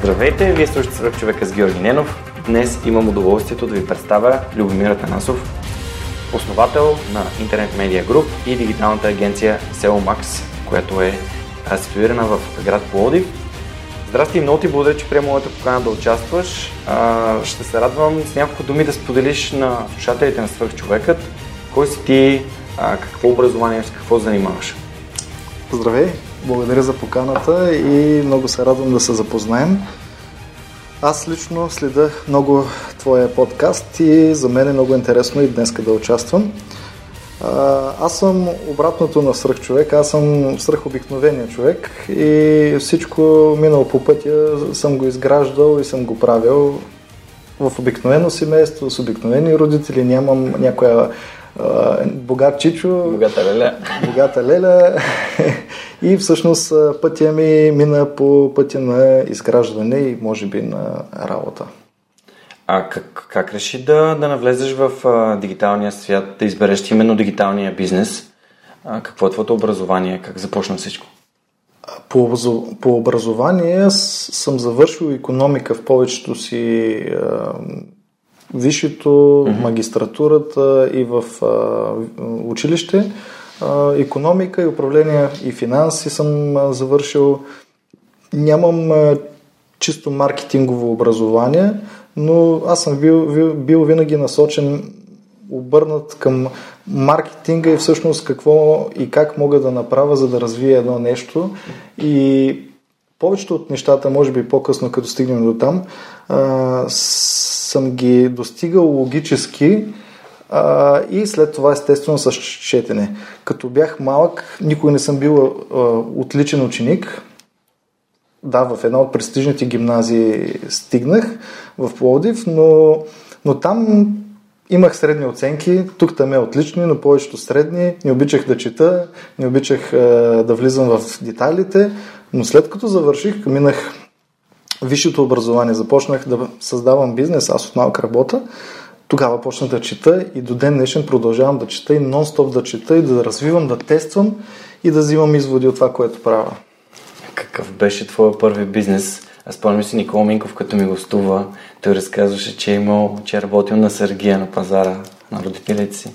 Здравейте, вие слушате Свръхчовека с Георги Ненов. Днес имам удоволствието да ви представя Любомир Атанасов, основател на Internet Media Group и дигиталната агенция SEOMAX, която е ситуирана в град Пловдив. Здрасти и много ти благодаря, че приема моята покана да участваш. Ще се радвам с няколко думи да споделиш на слушателите на Свръхчовекът кой си ти, какво образование, с какво занимаваш. Здравей! Благодаря за поканата и много се радвам да се запознаем. Аз лично следя много твоя подкаст и за мен е много интересно и днеска да участвам. Аз съм обратното на свръхчовек, аз съм свръхобикновения човек и всичко минало по пътя съм го изграждал и съм го правил в обикновено семейство, с обикновени родители, нямам някоя богат чичо, богата леля и всъщност пътя ми мина по пътя на изграждане и може би на работа. А как реши да навлезеш в дигиталния свят, да избереш именно дигиталния бизнес? Какво е твоето образование? Как започна всичко? По образование съм завършил икономика в повечето си висшето, магистратурата и в училище. Икономика и управление и финанси съм завършил. Нямам чисто маркетингово образование, но аз съм бил винаги насочен, обърнат към маркетинга и всъщност какво и как мога да направя, за да развия едно нещо. И повечето от нещата, може би по-късно, като стигнем до там, съм ги достигал логически и след това естествено с четене. Като бях малък, никога не съм бил отличен ученик. Да, в една от престижните гимназии стигнах в Пловдив, но там имах средни оценки, тук там е отлични, но повечето средни. Не обичах да чета, не обичах да влизам в детайлите, но след като завърших, минах висшето образование, започнах да създавам бизнес, аз от малка работа, тогава почнах да чета и до ден днешен продължавам да чета и нон-стоп да чета и да развивам, да тествам и да взимам изводи от това, което правя. Какъв беше твой първи бизнес? Аз спомням си Никола Минков, като ми гостува, той разказваше, че е имал, че е работил на сергия на пазара на родителите си.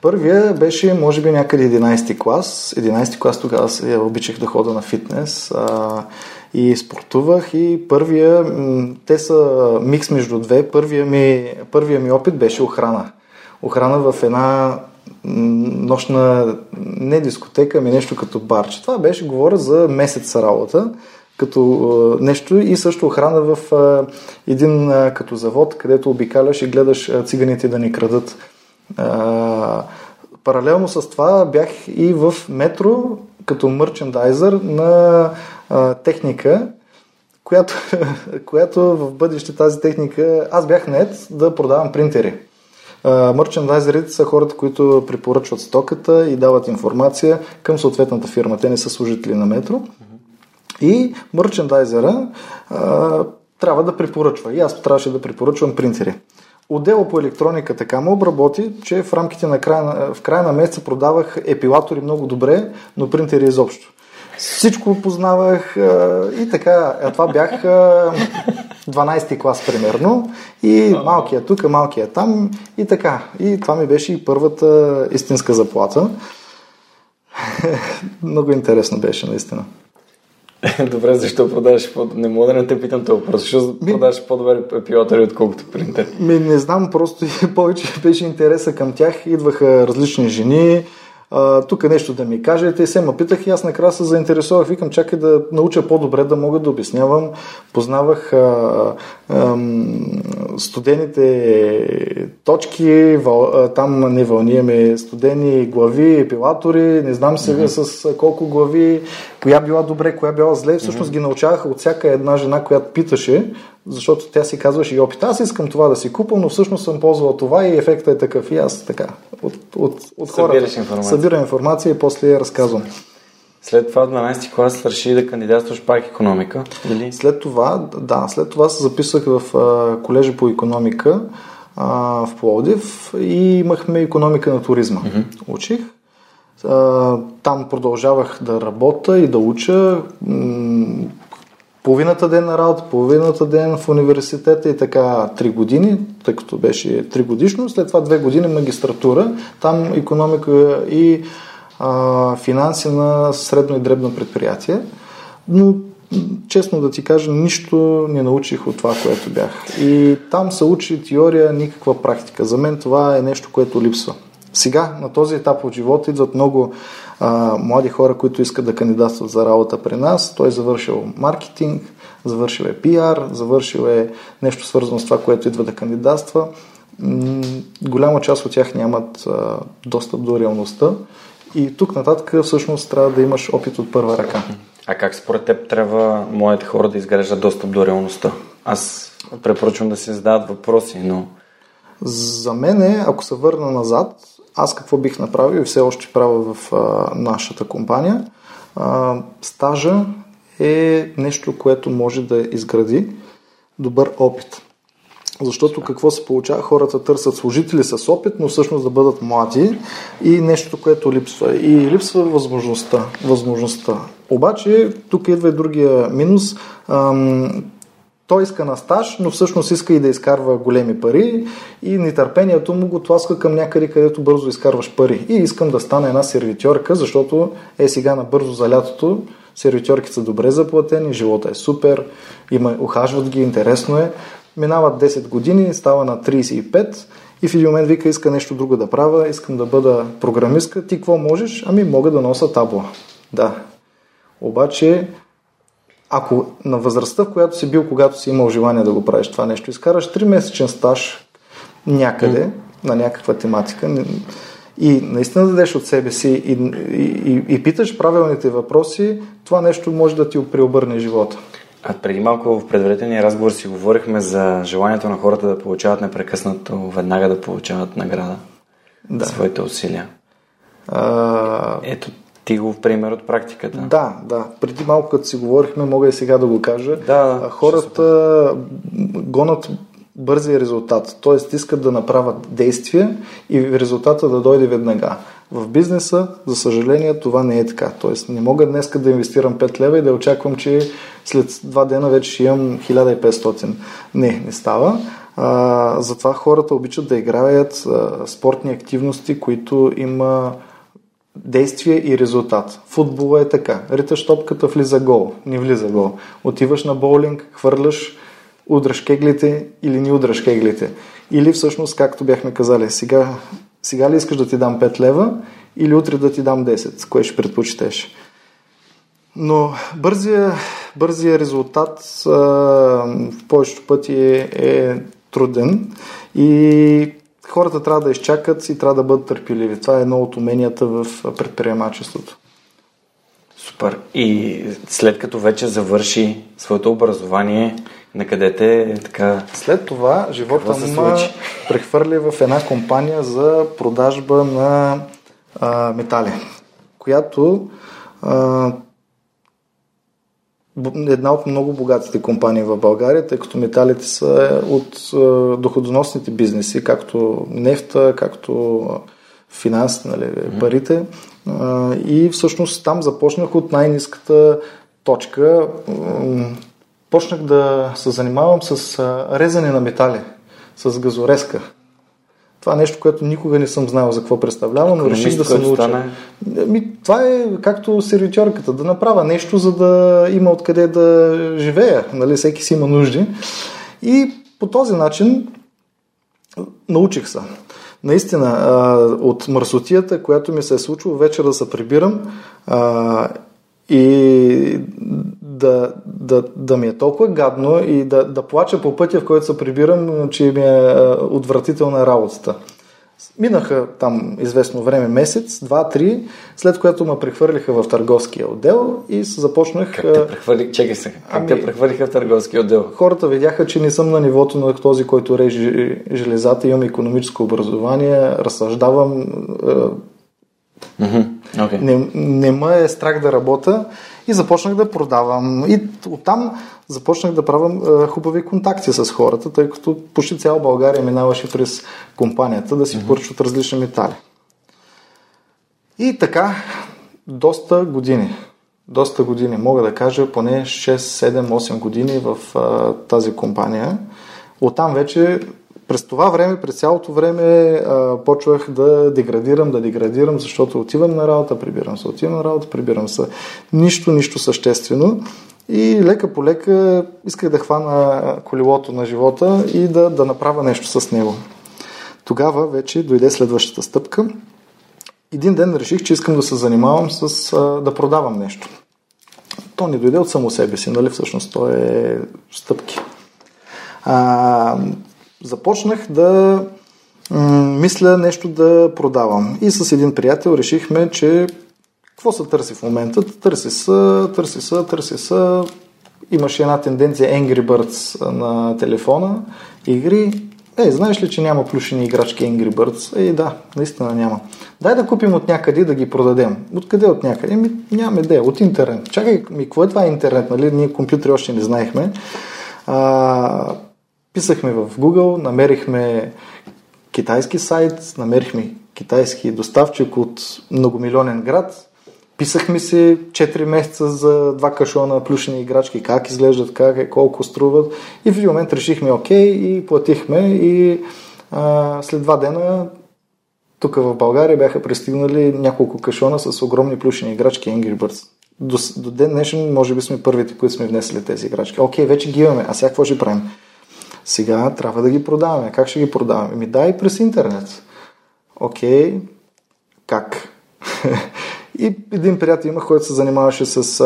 Първия беше, може би, някъде 11-ти клас. 11-ти клас тогава обичах да хода на фитнес и спортувах. И първия, те са микс между две. Първия ми опит беше охрана. Охрана в една нощна, не дискотека, ами нещо като барче. Това беше, говоря, за месец работа като нещо и също охрана в един като завод, където обикаляш и гледаш циганите да ни крадат. Паралелно с това бях и в метро като мерчендайзър на техника, която в бъдеще тази техника, аз бях нает да продавам принтери. Мерчендайзерите са хората, които препоръчват стоката и дават информация към съответната фирма. Те не са служители на метро. И мерчендайзера трябва да препоръчва. И аз трябваше да препоръчвам принтери. Отдела по електроника така му обработи, че в рамките на края на месеца продавах епилатори много добре, но принтери изобщо. Всичко познавах и така. Това бях 12-ти клас примерно и малкият тук, малкият там и така. И това ми беше и първата истинска заплата. Много интересно беше наистина. Добре, защо продаваш по-добре? Не мога да не те питам това въпрос. Защо продаваш по-добре епилатори, отколкото принтер? Не знам, просто повече беше интереса към тях. Идваха различни жени, тук нещо да ми каже. Те се ме питах и аз накрая се заинтересувах. Викам, чакай да науча по-добре, да мога да обяснявам. Познавах студените точки, там не вълниеме студени глави, пилатори, не знам сега с колко глави, коя била добре, коя била зле. Всъщност ги научавах от всяка една жена, която питаше, защото тя си казваше и опит. Аз искам това да си купам, но всъщност съм ползвал това и ефектът е такъв. И аз така, от хората събирам информация и после я разказвам. След това в 12-ти клас реши да кандидатстваш пак икономика? Дали? След това, да, след това се записах в колежа по икономика в Пловдив и имахме икономика на туризма. Учих. Там продължавах да работя и да уча. Половината ден на работа, половината ден в университета и така 3 години, тъй като беше 3 годишно, след това 2 години магистратура, там икономика и финанси на средно и дребно предприятие, но честно да ти кажа, нищо не научих от това, което бях. И там се учи теория, никаква практика. За мен това е нещо, което липсва. Сега, на този етап от живота, идват много млади хора, които искат да кандидатстват за работа при нас. Той е завършил маркетинг, завършил е пиар, завършил е нещо свързано с това, което идва да кандидатства. Голяма част от тях нямат достъп до реалността. И тук нататък всъщност трябва да имаш опит от първа ръка. А как според теб трябва младите хора да изграждат достъп до реалността? Аз препоръчвам да се задават въпроси, но... За мен, ако се върна назад, аз какво бих направил и все още правя в нашата компания, стажа е нещо, което може да изгради добър опит. Защото какво се получава? Хората търсят служители с опит, но всъщност да бъдат млади и нещо, което липсва. И липсва възможността. Обаче, тук идва и другия минус. Той иска на стаж, но всъщност иска и да изкарва големи пари и нетърпението му го тласка към някъде, където бързо изкарваш пари. И искам да стана една сервитьорка, защото сега набързо за лятото сервитьорките са добре заплатени, живота е супер, ухажват ги, интересно е. Минават 10 години, става на 35 и в един момент вика, иска нещо друго да правя, искам да бъда програмистка. Ти какво можеш? Ами мога да нося табла. Да. Обаче, ако на възрастта, в която си бил, когато си имал желание да го правиш това нещо, изкараш 3-месечен стаж някъде, на някаква тематика и наистина дадеш от себе си и питаш правилните въпроси, това нещо може да ти преобърне живота. А преди малко в предварителния разговор си говорихме за желанието на хората да получават непрекъснато, веднага да получават награда за своите усилия. Ето ти го в пример от практиката. Да, да. Преди малко като си говорихме, мога и сега да го кажа. Да, хората гонят бързия резултат. Т.е. искат да направят действия и резултата да дойде веднага. В бизнеса, за съжаление, това не е така. Т.е. не мога днеска да инвестирам 5 лева и да очаквам, че след 2 дена вече ще имам 1500. Не става. Затова хората обичат да играят спортни активности, които има действие и резултат. Футбола е така. Риташ топката, влиза гол. Не влиза гол. Отиваш на боулинг, хвърляш, удръж кеглите или не удръж кеглите. Или всъщност, както бяхме казали, сега ли искаш да ти дам 5 лева или утре да ти дам 10? Кое ще предпочитеш? Но бързия резултат в повечето пъти е труден и хората трябва да изчакат и трябва да бъдат търпеливи. Това е едно от уменията в предприемачеството. Супер. И след като вече завърши своето образование, накъде те така... След това живота му прехвърли в една компания за продажба на метали, която една от много богатите компании в България, тъй като металите са от доходоносните бизнеси, както нефта, както финанси, парите. И всъщност там започнах от най-ниската точка. Почнах да се занимавам с резане на метали, с газорезка. Това е нещо, което никога не съм знаел за какво представлява, но реших да се науча. Това е както сервитьорката, да направя нещо, за да има откъде да живея. Всеки си има нужди. И по този начин научих се. наистина от мърсотията, която ми се е случило, вече да се прибирам и да ми е толкова гадно и да плача по пътя, в който се прибирам, че ми е отвратителна работата. Минаха там известно време, месец, два-три, след което ме прехвърлиха в търговския отдел и започнах... Как те прехвърлиха? Чекай се, те прехвърлиха в търговския отдел? Хората видяха, че не съм на нивото на този, който режи железата, имам икономическо образование, разсъждавам... Okay. Не ме е страх да работя и започнах да продавам. И оттам започнах да правя хубави контакти с хората, тъй като почти цяла България минаваше през компанията да си поръчват различни метали. И така, доста години, мога да кажа поне 6, 7, 8 години в тази компания. Оттам вече през това време, през цялото време почвах да деградирам, защото отивам на работа, прибирам се. Нищо съществено. И лека по лека исках да хвана колелото на живота и да направя нещо с него. Тогава вече дойде следващата стъпка. Един ден реших, че искам да се занимавам с да продавам нещо. То не дойде от само себе си, нали? Всъщност то е стъпки. Започнах да мисля нещо да продавам. И с един приятел решихме, че какво се търси в момента? Търси се. Имаше една тенденция Angry Birds на телефона. Игри. Знаеш ли, че няма плюшени играчки Angry Birds? Да, наистина няма. Дай да купим от някъде да ги продадем. Откъде от някъде? Нямаме идея. От интернет. Чакай, какво е това интернет? Нали? Ние компютри още не знаехме. Писахме в Google, намерихме китайски сайт, намерихме китайски доставчик от многомилионен град. Писахме се 4 месеца за 2 кашона плюшени играчки, как изглеждат, колко струват. И в един момент решихме окей и платихме. И след 2 дена тук в България бяха пристигнали няколко кашона с огромни плюшени играчки Angry Birds. До ден днешен може би сме първите, които сме внесли тези играчки. Окей, вече ги имаме, а сега какво ще правим? Сега трябва да ги продаваме. Как ще ги продаваме? Дай през интернет. Окей. Как? И един приятел имах, който се занимаваше с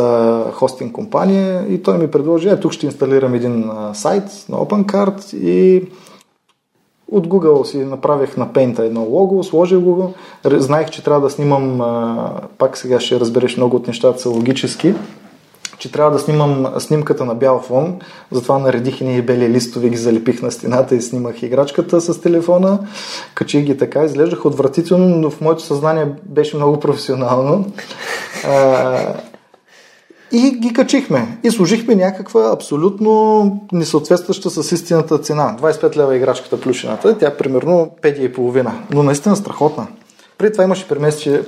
хостинг компания и той ми предложи, тук ще инсталирам един сайт на OpenCart и от Google си направих на Paint едно лого, сложих го. Знаех, че трябва да снимам, пак сега ще разбереш много от нещата са логически, че трябва да снимам снимката на бял фон, затова наредих и бели листове, ги залепих на стената и снимах играчката с телефона, качих ги така, изглеждаха отвратително, но в моето съзнание беше много професионално. И ги качихме. И служихме някаква абсолютно несъответстваща с истината цена. 25 лева играчката плюшената, тя е примерно 5,5, но наистина страхотна. При това имаше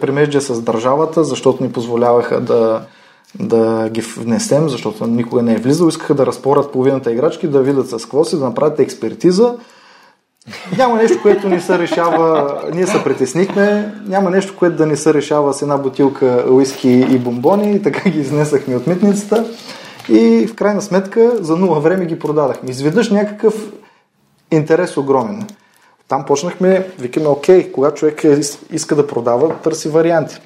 премеждие с държавата, защото ни позволяваха да ги внесем, защото никога не е влизал. Искаха да разпорят половината играчки, да видят с какво си, да направят експертиза. Няма нещо, което не се решава. Ние се притеснихме. Няма нещо, което да не се решава с една бутилка уиски и бомбони. И така ги изнесахме от митницата. И в крайна сметка за нула време ги продадахме. Изведнъж някакъв интерес огромен. Там почнахме, викаме, окей, когато човек иска да продава, търси варианти.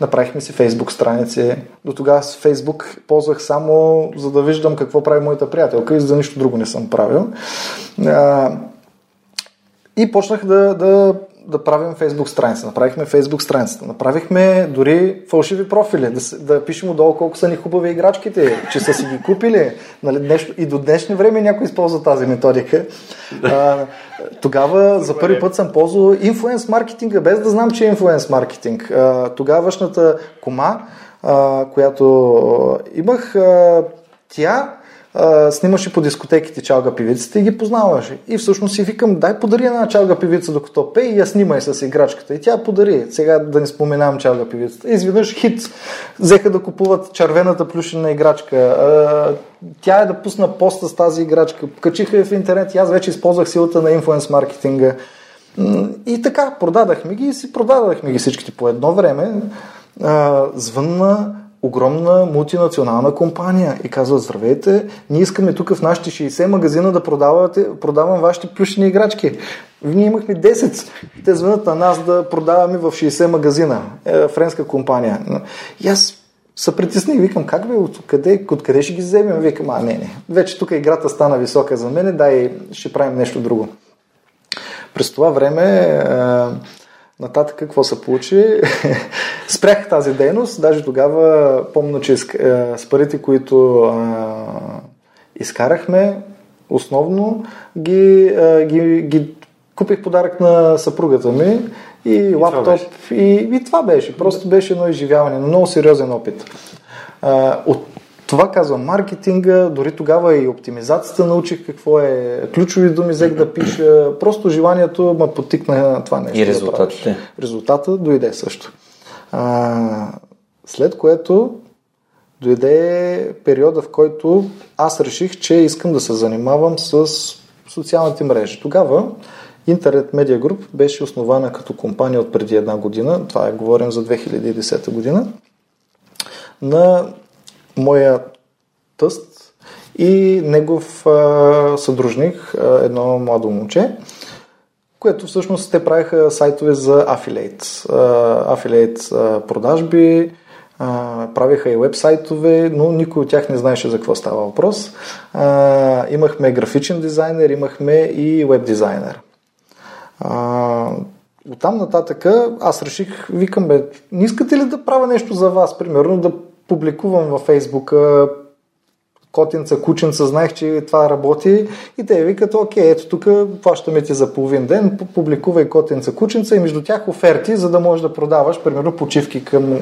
Направихме си Facebook страници. До тогава с Facebook ползвах само за да виждам какво прави моята приятелка и за нищо друго не съм правил. И почнах да правим Facebook страница. Направихме Facebook страницата. Направихме дори фалшиви профили. Да пишем отдолу колко са ни хубави играчките, че са си ги купили. И до днешно време някой използва тази методика. Тогава за първи път съм ползвал инфлуенс маркетинга, без да знам, че е инфлуенс маркетинг. Тогавашната кома, която имах, тя снимаше по дискотеките чалга певиците и ги познаваше. И всъщност си викам, дай подари една чалга певица докато пее и я снимай с играчката. И тя подари. Сега да не споменавам чалга певицата. Изведнъж хит. Взеха да купуват червената плюшена играчка. Тя е да пусна поста с тази играчка. Качиха я в интернет и аз вече използвах силата на инфлуенс маркетинга. И така, продадахме ги и си продадахме ги всичките по едно време. Звънна огромна мултинационална компания и казват: здравейте, ние искаме тук в нашите 60 магазина да продавам вашите плюшени играчки. Ние имахме 10. Те звънат на нас да продаваме в 60 магазина. Френска компания. И аз се притесних и викам: как бе, откъде ще ги вземем? Викам: не. Вече тук играта стана висока за мен, дай ще правим нещо друго. През това време нататък какво се получи? Спрях тази дейност. Даже тогава помня, че с парите, които изкарахме, основно ги купих подарък на съпругата ми и лаптоп. И това беше. Просто беше едно изживяване. Много сериозен опит. От това казвам маркетинга, дори тогава и оптимизацията научих какво е, ключови думи взех да пиша, просто желанието ме потикна това нещо. И резултатите. Да, резултата дойде също. След което дойде периода, в който аз реших, че искам да се занимавам с социалните мрежи. Тогава Internet Media Group беше основана като компания от преди една година, това е, говорим за 2010 година, на моя тъст и негов съдружник, едно младо момче, което всъщност те правиха сайтове за афилейт продажби, правиха и вебсайтове, но никой от тях не знаеше за какво става въпрос. Имахме графичен дизайнер, имахме и веб дизайнер. Оттам нататък аз реших, викам: бе, не искате ли да правя нещо за вас, примерно да публикувам във Фейсбука котенца-кученца, знаех, че това работи, и те викат: окей, ето тук плащаме ти за половин ден, публикувай котенца-кученца и между тях оферти, за да можеш да продаваш, примерно, почивки към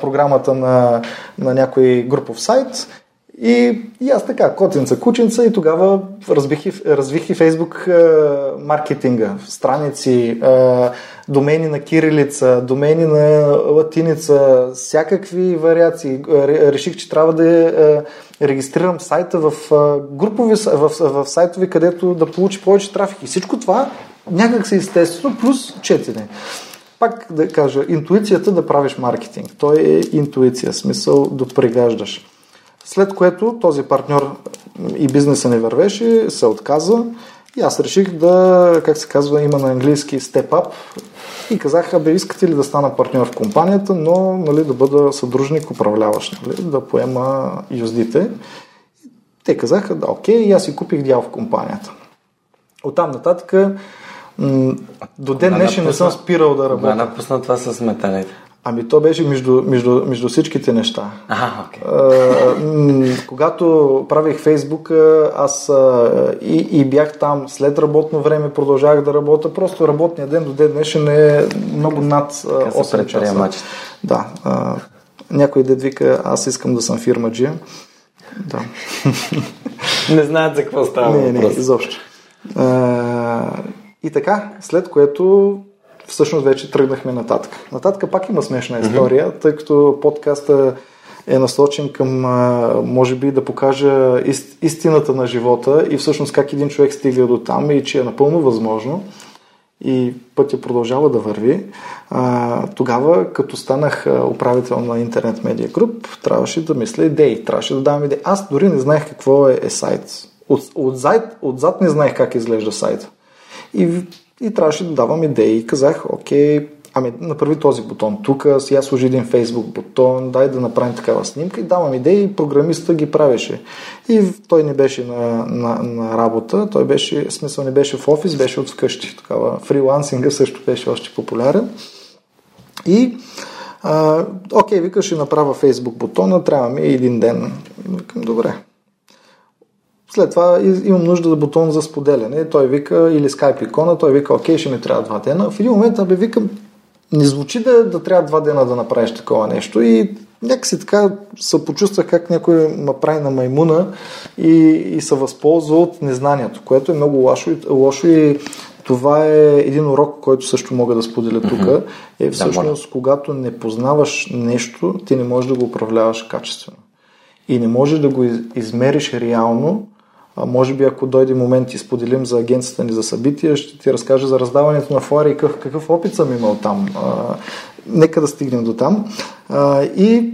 програмата на някой групов сайт. И аз така, котенца-кученца, и тогава развих и Фейсбук маркетинга, страници, домени на кирилица, домени на латиница, всякакви вариации. Реших, че трябва да регистрирам сайта в сайтови, където да получи повече трафик. И всичко това някак се естествено, плюс четене. Пак да кажа, интуицията да правиш маркетинг. Той е интуиция, смисъл да прегаждаш. След което този партньор и бизнеса не вървеше, се отказа и аз реших да, как се казва, има на английски step up, и казаха: бе, искате ли да стана партньор в компанията, но да бъда съдружник, управляващ, да поема юздите. Те казаха: да, окей, и аз си купих дял в компанията. Оттам нататък до ден днешен не съм спирал да работя. Напусна това с металите. Ами то беше между всичките неща. Когато правих Фейсбук, аз и бях там след работно време, продължавах да работя. Просто работният ден до ден днешен е много над 8 часа. Да. Някой дед вика: аз искам да съм фирмаджия. Да. Не знаят за какво става. Не, изобщо. И така, след което всъщност вече тръгнахме нататък. Нататък пак има смешна история, тъй като подкаста е насочен към, може би, да покажа истината на живота и всъщност как един човек стига до там и че е напълно възможно и пътя продължава да върви. Тогава, като станах управител на Internet Media Group, трябваше да мисля идеи, трябваше да давам идеи. Аз дори не знаех какво е сайт. Отзад не знаех как изглежда сайт. И трябваше да давам идеи. И казах: окей, направи този бутон тук, сега сложи един Фейсбук бутон, дай да направим такава снимка, и давам идеи, и програмиста ги правеше. И той не беше на работа, той беше, смисъл, не беше в офис, беше от вкъщи. Такава. Фрилансинга също беше още популярен. И окей, вика, ще направя Фейсбук бутона, трябва ми един ден. Викам: добре. След това имам нужда за бутон за споделяне. Той вика, или скайп икона, той вика: окей, ще ми трябва 2 дена. В един момент викам: не звучи да трябва 2 дена да направиш такова нещо. И някакси така се почувствах как някой ме прави на маймуна и се възползва от незнанието, което е много лошо, и това е един урок, който също мога да споделя тук. Е всъщност, когато не познаваш нещо, ти не можеш да го управляваш качествено. И не можеш да го измериш реално. Може би, ако дойде момент и споделим за агенцията ни за събития, ще ти разкажа за раздаването на флари и какъв опит съм имал там. Нека да стигнем до там. И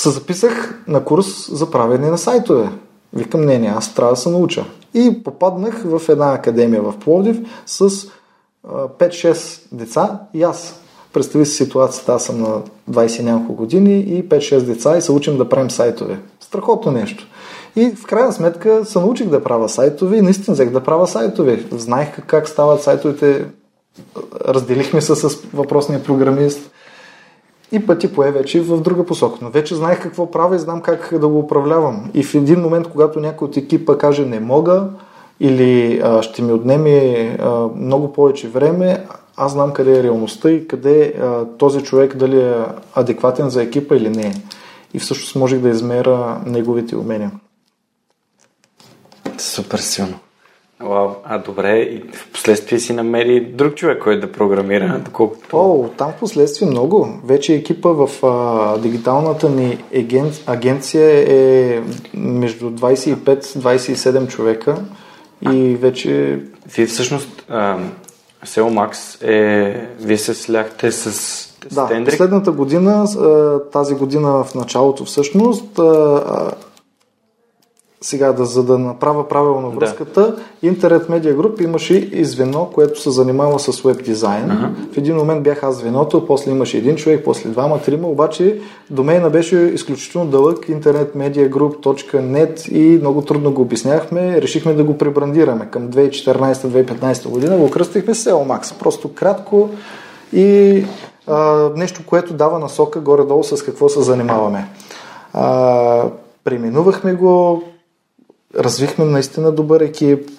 се записах на курс за правене на сайтове. Викам, не, аз трябва да се науча. И попаднах в една академия в Пловдив с 5-6 деца и аз. Представи си ситуацията, аз съм на 20 няколко години и 5-6 деца и се учим да правим сайтове. Страхотно нещо. И в крайна сметка се научих да правя сайтове и наистина взех да правя сайтове. Знаех как стават сайтовете, разделихме се с въпросния програмист и пъти пое вече в друга посока. Но вече знаех какво правя и знам как да го управлявам. И в един момент, когато някой от екипа каже не мога или ще ми отнеме много повече време, аз знам къде е реалността и къде този човек дали е адекватен за екипа или не е. И всъщност можех да измеря неговите умения. Супер силно. Уау, добре, и в последствие си намери друг човек, който да програмира, доколкото... Там в последствие много. Вече екипа в дигиталната ни агенция е между 25-27 човека и вече... Вие всъщност... SEOMAX е... Вие се сляхте с... Да, Tendrik? Последната година, тази година в началото всъщност, сега за да направя правилно връзката, Internet Media Group имаше и звено, което се занимава с веб дизайн. В един момент бях аз звеното, после имаше един човек, после двама, трима, обаче домейна беше изключително дълъг, internetmediagroup.net и много трудно го обясняхме, решихме да го пребрандираме. Към 2014-2015 година го кръстихме SEOMAX, просто кратко и... нещо, което дава насока горе-долу с какво се занимаваме. Преминувахме го, развихме наистина добър екип,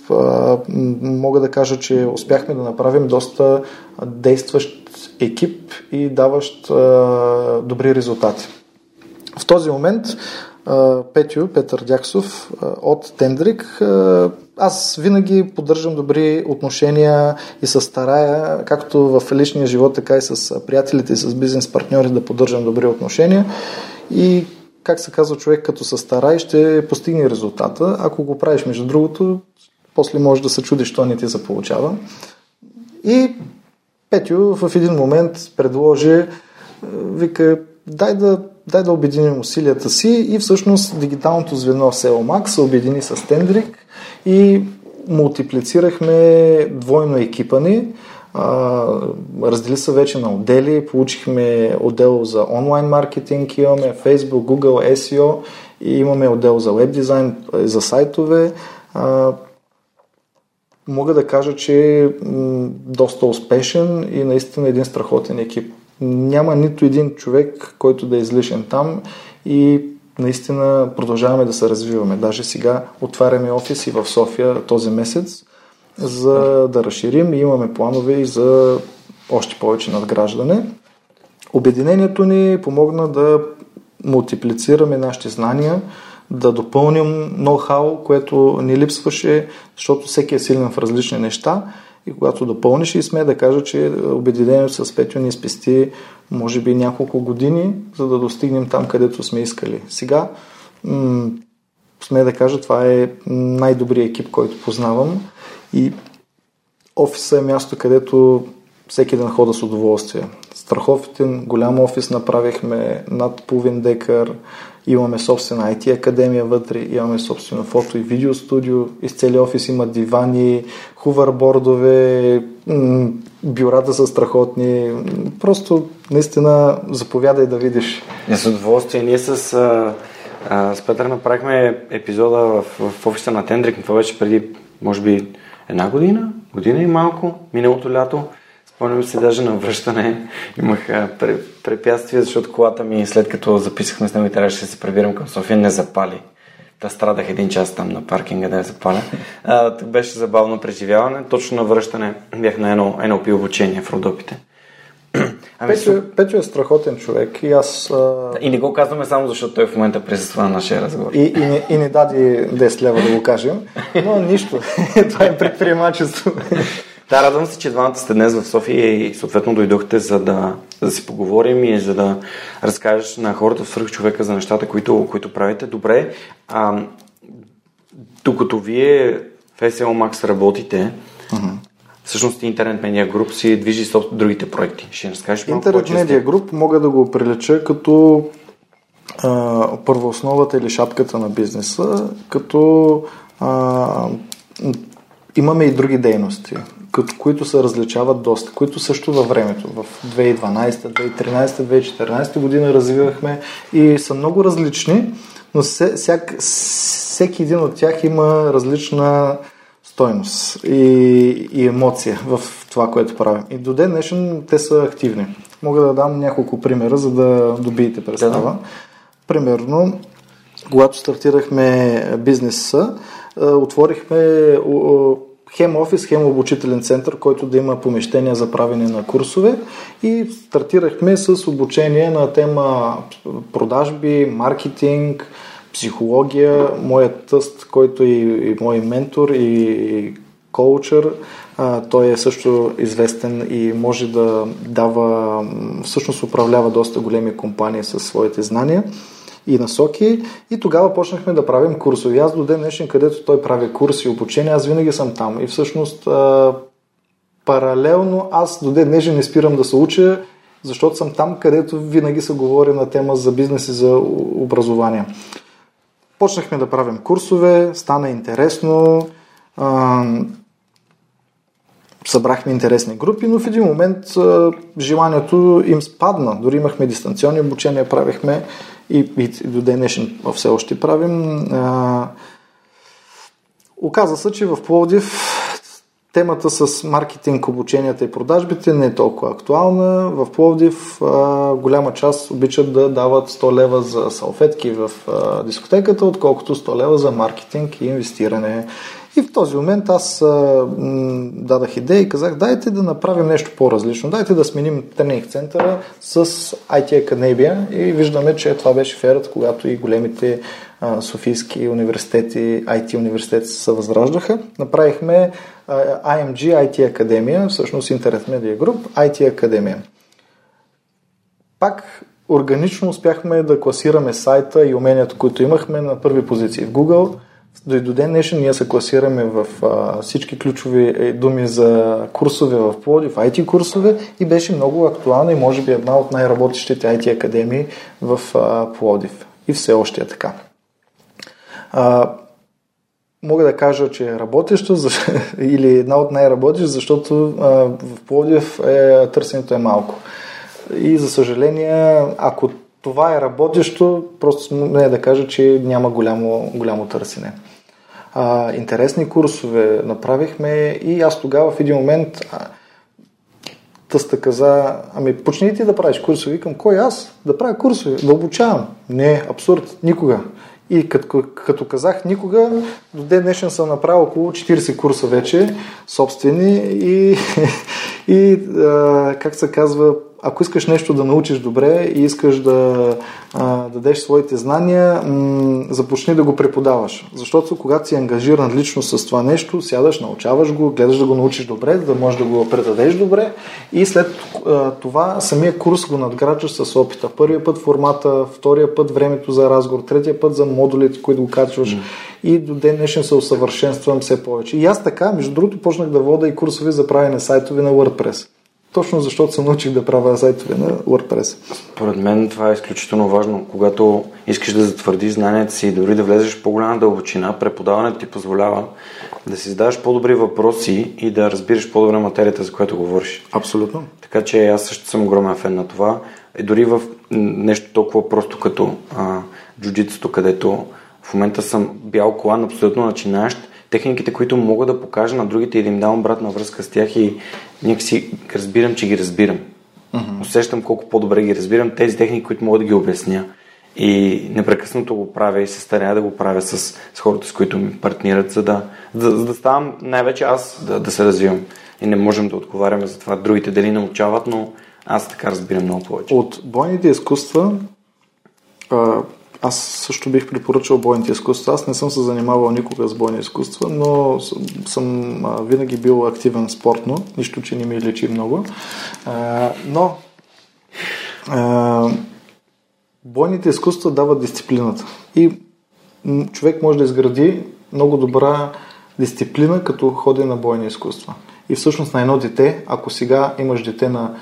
мога да кажа, че успяхме да направим доста действащ екип и даващ добри резултати. В този момент Петър Дяксов от Tendrik. Аз винаги поддържам добри отношения и се старая, както в личния живот, така и с приятелите и с бизнес партньори да поддържам добри отношения. И как се казва, човек като се старае ще постигне резултата. Ако го правиш между другото, после можеш да се чудиш, що не ти се получава. И Петю в един момент предложи, вика, дай да обединим усилията си и всъщност дигиталното звено SEOMAX се обедини с Tendrik и мултиплицирахме двойно екипа ни. Раздели се вече на отдели, получихме отдел за онлайн маркетинг, имаме Facebook, Google, SEO и имаме отдел за веб дизайн, за сайтове. Мога да кажа, че доста успешен и наистина един страхотен екип. Няма нито един човек, който да е излишен там и наистина продължаваме да се развиваме. Даже сега отваряме офиси в София този месец, за да разширим и имаме планове и за още повече надграждане. Обединението ни помогна да мултиплицираме нашите знания, да допълним ноу-хау, което ни липсваше, защото всеки е силен в различни неща. И когато допълниш, и сме да кажа, че обединението с Петю ни спести може би няколко години, за да достигнем там, където сме искали. Сега сме да кажа, това е най-добрият екип, който познавам и офиса е място, където всеки ден хода с удоволствие. Страхотен, голям офис направихме, над половин декар, имаме собствена IT академия вътре, имаме собствено фото и видео студио, из целия офис има дивани, хувърбордове, бюрата са страхотни, просто наистина заповядай да видиш. С удоволствие, ние с Петър направихме епизода в офиса на Tendrik, това беше преди може би една година и малко, миналото лято. Спомням се, даже на връщане имах препятствие, защото колата ми, след като записахме с него и трябваше да се прибирам към София, не запали. Та страдах един час там на паркинга да я запаля. Беше забавно преживяване. Точно на връщане бях на едно пи обучение в Родопите. Петю е страхотен човек и аз... И не го казваме само защото той в момента присъства на нашия разговор. И не даде 10 лева да го кажем, но нищо. Това е предприемачество. Да, радвам се, че двамата сте днес в София и съответно дойдохте, за да си поговорим и за да разкажеш на хората свръхчовека за нещата, които правите. Добре, докато вие в SEOMAX работите, всъщност Internet Media Group си движи собствено другите проекти. Ще разкажеш малко по-често. Internet Media Group мога да го прилеча като първоосновата или шапката на бизнеса, като имаме и други дейности, които се различават доста, които също във времето, в 2012, 2013, 2014 година развивахме и са много различни, но всеки един от тях има различна стойност и емоция в това, което правим. И до ден днешен те са активни. Мога да дам няколко примера, за да добиете представа. Да. Примерно, когато стартирахме бизнеса, отворихме хем офис, хем обучителен център, който да има помещения за правене на курсове, и стартирахме с обучение на тема продажби, маркетинг, психология. Моят тъст, който е и мой ментор и коучър, той е също известен и може да дава, всъщност управлява доста големи компании със своите знания и насоки, и тогава почнахме да правим курсови. Аз до ден днешен, където той прави курси и обучения, аз винаги съм там. И всъщност паралелно аз до ден днешен не спирам да се уча, защото съм там, където винаги се говори на тема за бизнес и за образование. Почнахме да правим курсове, стана интересно, събрахме интересни групи, но в един момент желанието им спадна. Дори имахме дистанционни обучения, правихме и до ден днешен все още правим. Оказа се, че в Пловдив темата с маркетинг, обученията и продажбите не е толкова актуална. В Пловдив голяма част обичат да дават 100 лева за салфетки в дискотеката, отколкото 100 лева за маркетинг и инвестиране. И в този момент аз дадах идея и казах: дайте да направим нещо по-различно, дайте да сменим тренинг центъра с IT Academia, и виждаме, че това беше ферата, когато и големите софийски университети, IT университети се възраждаха. Направихме IMG IT Academia, всъщност Internet Media Group IT Academia. Пак органично успяхме да класираме сайта и уменията, които имахме, на първи позиции в Google. До ден днешен ние се класираме в всички ключови думи за курсове в Пловдив, IT курсове, и беше много актуална и може би една от най-работещите IT академии в Пловдив. И все още е така. Мога да кажа, че е работеща или една от най-работещи, защото в Пловдив търсенето е малко. И за съжаление, ако това е работещо, просто не да кажа, че няма голямо търсене. Интересни курсове направихме, и аз тогава в един момент тъста каза: ами почни ти да правиш курсове. Викам: кой аз? Да правя курсове, да обучавам. Не, абсурд, никога. И като казах никога, до ден днешен съм направил около 40 курса вече, собствени, и как се казва, ако искаш нещо да научиш добре и искаш да дадеш своите знания, започни да го преподаваш. Защото когато си ангажиран лично с това нещо, сядаш, научаваш го, гледаш да го научиш добре, да можеш да го предадеш добре, и след това самия курс го надграждаш с опита. Първия път формата, втория път времето за разговор, третия път за модулите, които го качваш. И до ден днешен се усъвършенствам все повече. И аз така, между другото, почнах да вода и курсове за правене сайтове на WordPress. Точно защото се научих да правя сайтове на WordPress. Според мен това е изключително важно. Когато искаш да затвърдиш знанията си и дори да влезеш в по-голяма дълбочина, преподаването ти позволява да си задаваш по-добри въпроси и да разбираш по-добре материята, за която говориш. Абсолютно. Така че аз също съм огромен фен на това. И дори в нещо толкова просто като джуджитсото, където в момента съм бял колан, абсолютно начинаещ, техниките, които мога да покажа на другите и да им давам обратна връзка с тях, и някакси разбирам, че ги разбирам. Mm-hmm. Усещам колко по-добре ги разбирам тези техники, които мога да ги обясня. И непрекъснато го правя и се старая да го правя с хората, с които ми партнират, за да ставам най-вече аз да се развивам. И не можем да отговаряме за това другите дали научават, но аз така разбирам много повече. От бойните изкуства аз също бих препоръчал бойните изкуства. Аз не съм се занимавал никога с бойни изкуства, но съм винаги бил активен спортно. Нищо, че не ми лечи много. Но бойните изкуства дават дисциплината. И човек може да изгради много добра дисциплина, като ходи на бойни изкуства. И всъщност на едно дете, ако сега имаш дете на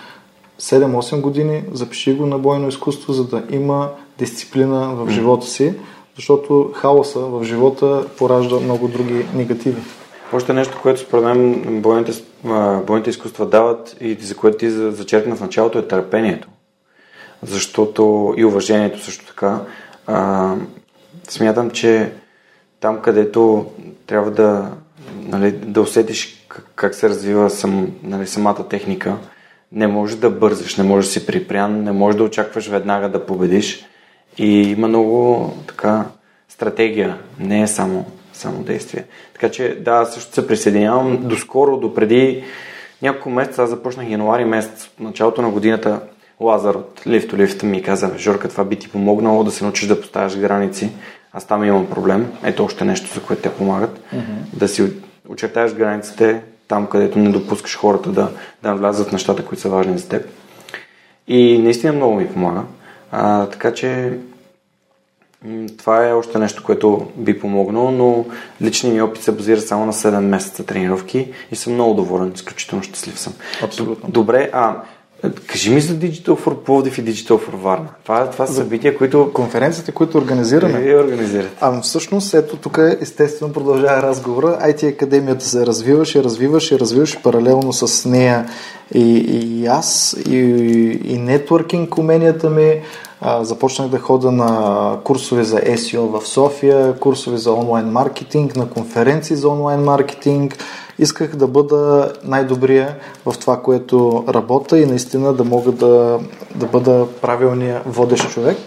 7-8 години, запиши го на бойно изкуство, за да има дисциплина в живота си, защото хаоса в живота поражда много други негативи. Още нещо, което според мен бойните изкуства дават и за което ти зачеркна в началото, е търпението. Защото и уважението също така. Смятам, че там, където трябва да усетиш как се развива самата техника, не можеш да бързаш, не можеш да си припрян, не можеш да очакваш веднага да победиш. И има много така стратегия, не е само действие. Така че да, също се присъединявам. Доскоро, допреди няколко месеца, аз започнах януари месец, началото на годината, Лазар от Lift to Lift ми каза: Жорка, това би ти помогнало да се научиш да поставяш граници. Аз там имам проблем. Ето още нещо, за което те помагат. Да си очертаеш границите там, където не допускаш хората да влязат в нещата, които са важни за теб. И наистина много ми помага. Така че това е още нещо, което би помогнало, но личният ми опит се базира само на 7 месеца тренировки и съм много доволен, изключително щастлив съм. Абсолютно. Добре, кажи ми за Digital for Plovdiv и Digital for Varna. Това са събития, които... Конференциите, които организираме. Вие организирате. Всъщност, ето тук естествено продължава разговора. IT Академията се развиваше паралелно с нея и аз, и нетворкинг уменията ми. Започнах да хода на курсове за SEO в София, курсове за онлайн маркетинг, на конференции за онлайн маркетинг. Исках да бъда най-добрия в това, което работя и наистина да мога да бъда правилния водещ човек.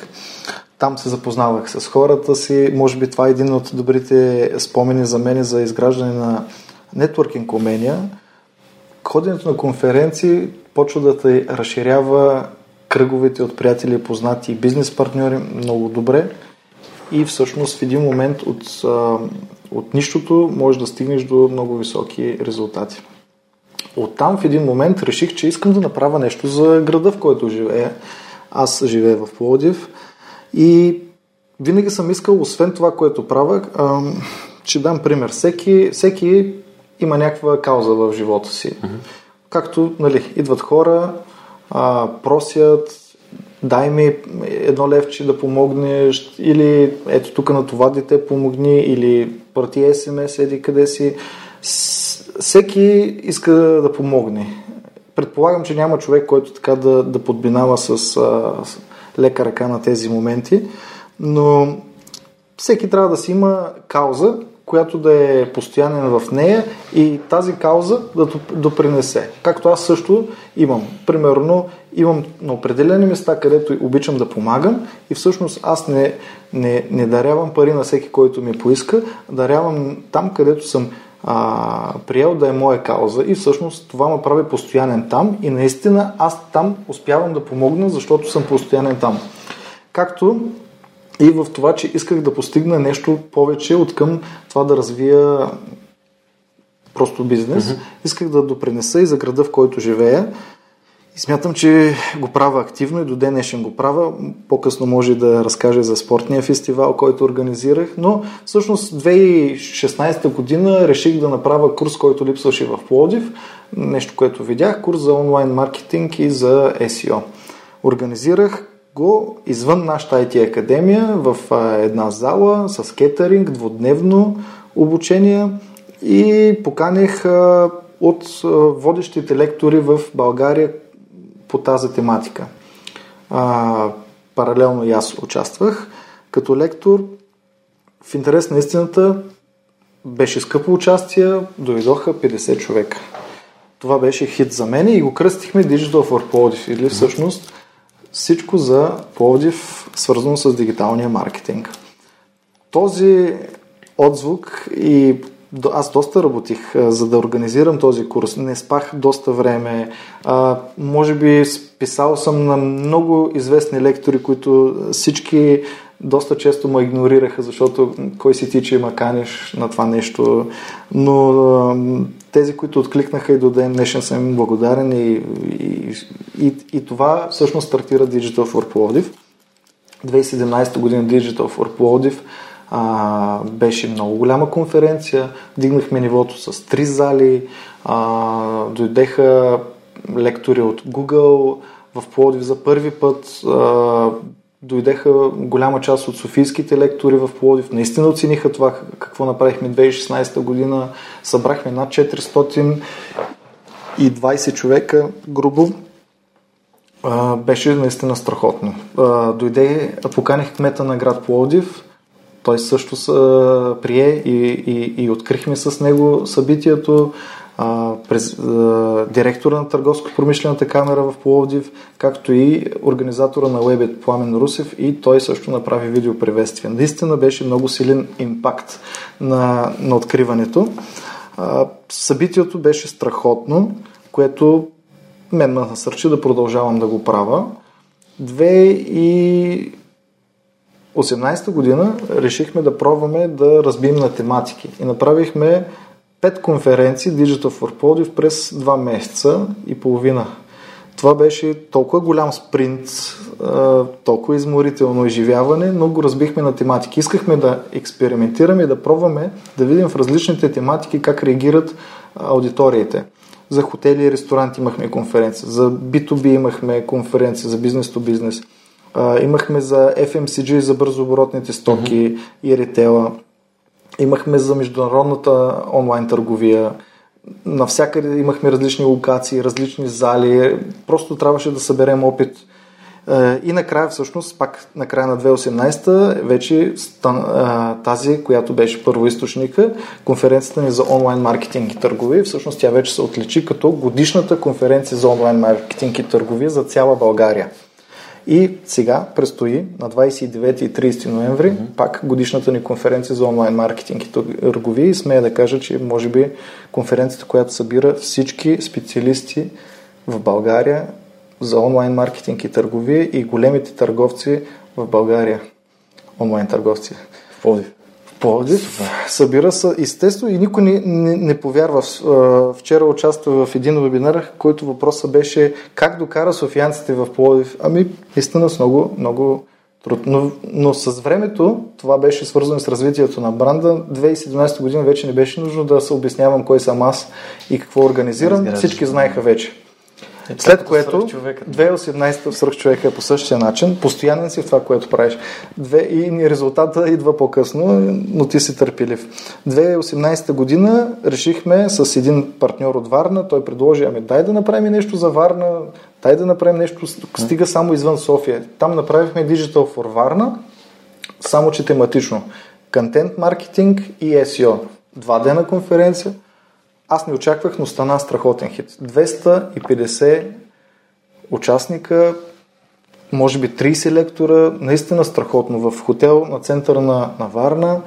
Там се запознавах с хората си. Може би това е един от добрите спомени за мен за изграждане на нетворкинг умения. Ходенето на конференции почва да те разширява кръговете от приятели, познати и бизнес партньори много добре. И всъщност в един момент от нищото можеш да стигнеш до много високи резултати. Оттам в един момент реших, че искам да направя нещо за града, в който живея. Аз живея в Пловдив и винаги съм искал, освен това, което правя, ще дам пример. Всеки има някаква кауза в живота си. Както, идват хора, просят: дай ми 1 левче да помогнеш, или ето тук на това дете помогни, или прати СМС, еди къде си. Всеки иска да помогне. Предполагам, че няма човек, който така да подбинава с лека ръка на тези моменти, но всеки трябва да си има кауза, която да е постоянен в нея и тази кауза да допринесе. Както аз също имам. Примерно, имам на определени места, където обичам да помагам и всъщност аз не дарявам пари на всеки, който ми поиска, дарявам там, където съм приел да е моя кауза и всъщност това ме прави постоянен там и наистина аз там успявам да помогна, защото съм постоянен там. Както и в това, че исках да постигна нещо повече от към това да развия просто бизнес. Исках да допринеса и за града, в който живея. И смятам, че го правя активно и до ден днешен го правя. По-късно може да разкажа за спортния фестивал, който организирах, но всъщност 2016 година реших да направя курс, който липсваше в Пловдив. Нещо, което видях. Курс за онлайн маркетинг и за SEO. Организирах го извън нашата IT академия в една зала с кетъринг, двудневно обучение и поканих от водещите лектори в България по тази тематика. Паралелно и аз участвах като лектор. В интерес на истината беше скъпо участие, дойдоха 50 човека. Това беше хит за мен и го кръстихме Digital for Plovdiv, или всъщност всичко за Пловдив, свързано с дигиталния маркетинг. Този отзвук и аз доста работих, за да организирам този курс. Не спах доста време. Може би писал съм на много известни лектори, които всички доста често ме игнорираха, защото кой си ти, че ма каниш на това нещо. Но тези, които откликнаха и до ден днешен, съм им благодарен и това всъщност стартира Digital for Plovdiv. 2017 година Digital for Plovdiv беше много голяма конференция. Дигнахме нивото с 3 зали. Дойдеха лектори от Google в Пловдив за първи път. дойдеха голяма част от софийските лектори в Пловдив. Наистина оцениха това, какво направихме 2016 година. Събрахме над 420 човека грубо. Беше наистина страхотно. Дойде, поканих кмета на град Пловдив. Той също прие и открихме с него събитието. През директора на Търговско-промишлената камера в Пловдив, както и организатора на Лебед Пламен Русев, и той също направи видеоприветствие. Наистина беше много силен импакт на откриването. Събитието беше страхотно, което мен ме насърчи да продължавам да го правя. 2018 година решихме да пробваме да разбием на тематики и направихме 5 конференции Digital4Plovdiv през 2 месеца и половина. Това беше толкова голям спринт, толкова изморително изживяване, но го разбихме на тематики. Искахме да експериментираме и да пробваме да видим в различните тематики как реагират аудиториите. За хотели и ресторанти имахме конференция, за B2B имахме конференция, за бизнес-то-бизнес. Имахме за FMCG, за бързооборотните стоки и ритейла. Имахме за международната онлайн търговия. Навсякъде имахме различни локации, различни зали. Просто трябваше да съберем опит. И накрая, всъщност, пак на края на 2018 вече тази, която беше първоизточника, конференцията ни за онлайн маркетинг и търговия. Всъщност тя вече се отличи като годишната конференция за онлайн маркетинг и търговия за цяла България. И сега предстои на 29 и 30 ноември пак годишната ни конференция за онлайн маркетинг и търговия, и смея да кажа, че може би конференцията, която събира всички специалисти в България за онлайн маркетинг и търговия и големите търговци в България. Онлайн търговци. В Пловдив. В Пловдив. Събира се, естествено, и никой не повярва. Вчера участвах в един вебинар, който въпросът беше как докара софиянците в Пловдив. Ами, истина, с много, много трудно. Но с времето това беше свързано с развитието на бранда. 2017 година вече не беше нужно да се обяснявам кой съм аз и какво организирам. Всички знаеха вече. След което 2018 свръхчовека е по същия начин, постоянен си в това, което правиш. И резултата идва по-късно, но ти си търпелив. 2018 година решихме с един партньор от Варна, той предложи, ами дай да направим нещо за Варна, дай да направим нещо, стига само извън София. Там направихме Digital for Varna, само че тематично. Контент маркетинг и SEO. 2 дена конференция. Аз не очаквах, но стана страхотен хит. 250 участника, може би 30 лектора, наистина страхотно. В хотел на центъра на Варна,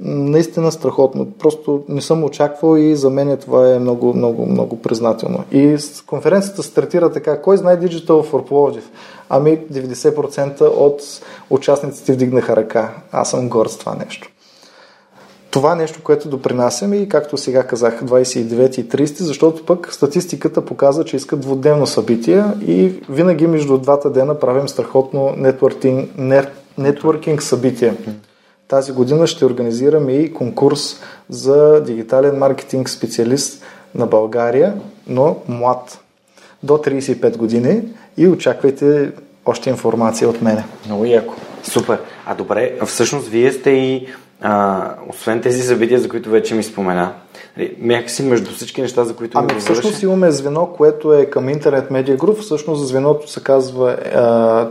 наистина страхотно. Просто не съм очаквал и за мен това е много, много, много признателно. И конференцията стартира така. Кой знае Digital for Plovdiv? Ами 90% от участниците вдигнаха ръка. Аз съм горд с това нещо. Това нещо, което допринасяме, и както сега казах, 29 и 30, защото пък статистиката показва, че искат двудневно събитие и винаги между 2 дена правим страхотно нетворкинг събитие. Тази година ще организираме и конкурс за дигитален маркетинг специалист на България, но млад, до 35 години, и очаквайте още информация от мене. Много яко. Супер. А добре, всъщност вие сте и освен тези събития, за които вече ми спомена, някакси между всички неща, за които ми говореше. Ами всъщност имаме звено, което е към Internet Media Group. Всъщност звеното се казва,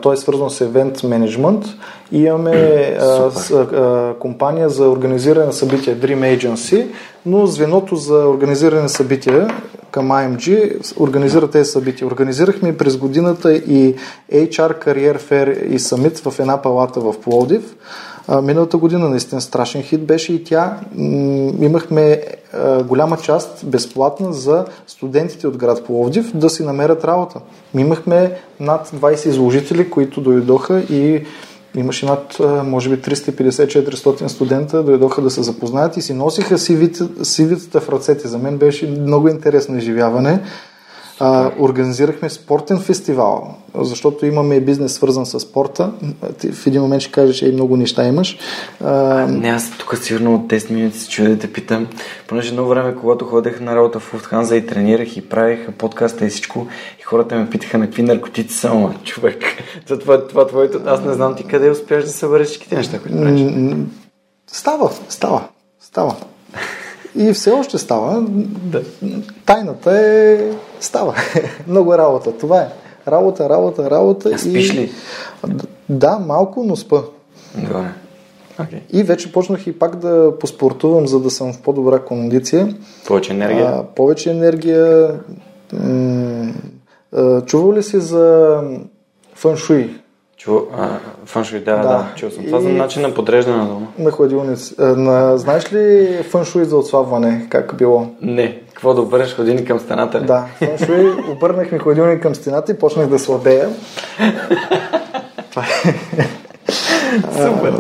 то е свързано с Event Management, и имаме компания за организиране на събития Dream Agency, но звеното за организиране на събития към IMG организира тези събития. Организирахме през годината и HR Career Fair и Summit в една палата в Пловдив. Миналата година наистина страшен хит беше и тя. Имахме голяма част безплатна за студентите от град Пловдив да си намерят работа. Имахме над 20 изложители, които дойдоха, и имаше над, може би, 350-400 студента дойдоха да се запознаят и си носиха CV-тата в ръцете. За мен беше много интересно изживяване. Организирахме спортен фестивал, защото имаме бизнес свързан с спорта. Ти в един момент ще кажеш, много неща имаш. Не, аз тук сигурно от 10 минути се чуя да те питам. Понеже едно време, когато ходех на работа в Уфтханза и тренирах и правих подкаста и всичко, и хората ме питаха на какви наркотици съм, човек. За това твоето, аз не знам ти къде успяш да събереш всичките неща, които правиш. Става. И все още става. Да. Тайната е... Става. Много работа. Това е. Работа. Спиш ли? Да, малко, но спа. Добре. Okay. И вече почнах и пак да поспортувам, за да съм в по-добра кондиция. Повече енергия? Чувал ли си за феншуй? Фъншуй, да. Чул съм. Това за начин на подреждане на дома. На хладилници. Знаеш ли фъншуй за отслабване? Как било? Не. Какво да обърнеш хладилник към стената? Ли? Да. Фъншуй, обърнах ми хладилник към стената и почнах да слабея. Супер.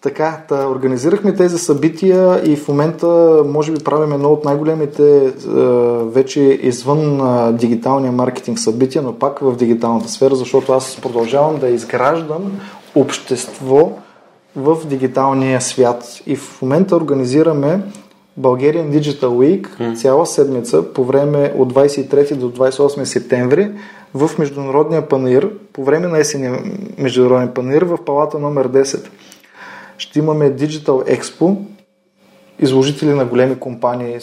Така, организирахме тези събития и в момента може би правим едно от най-големите вече извън дигиталния маркетинг събития, но пак в дигиталната сфера, защото аз продължавам да изграждам общество в дигиталния свят. И в момента организираме Bulgarian Digital Week цяла седмица по време от 23 до 28 септември в Международния панаир, по време на есения Международния панаир в палата номер 10. Ще имаме Digital Expo, изложители на големи компании,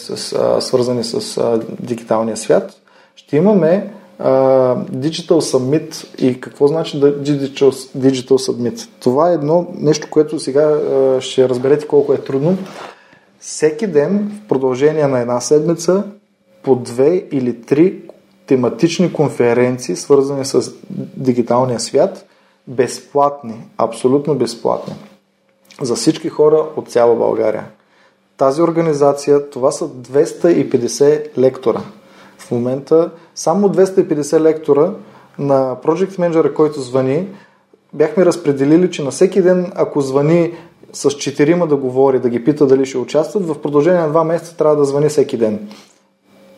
свързани с дигиталния свят. Ще имаме Digital Summit. И какво значи Digital Summit? Това е едно нещо, което сега ще разберете колко е трудно. Всеки ден в продължение на една седмица по 2 или 3 тематични конференции, свързани с дигиталния свят, безплатни, абсолютно безплатни. За всички хора от цяла България. Тази организация, това са 250 лектора. В момента само 250 лектора на Project Manager, който звъни, бяхме разпределили, че на всеки ден, ако звъни с 4 да говори, да ги пита дали ще участват, в продължение на 2 месеца трябва да звъни всеки ден.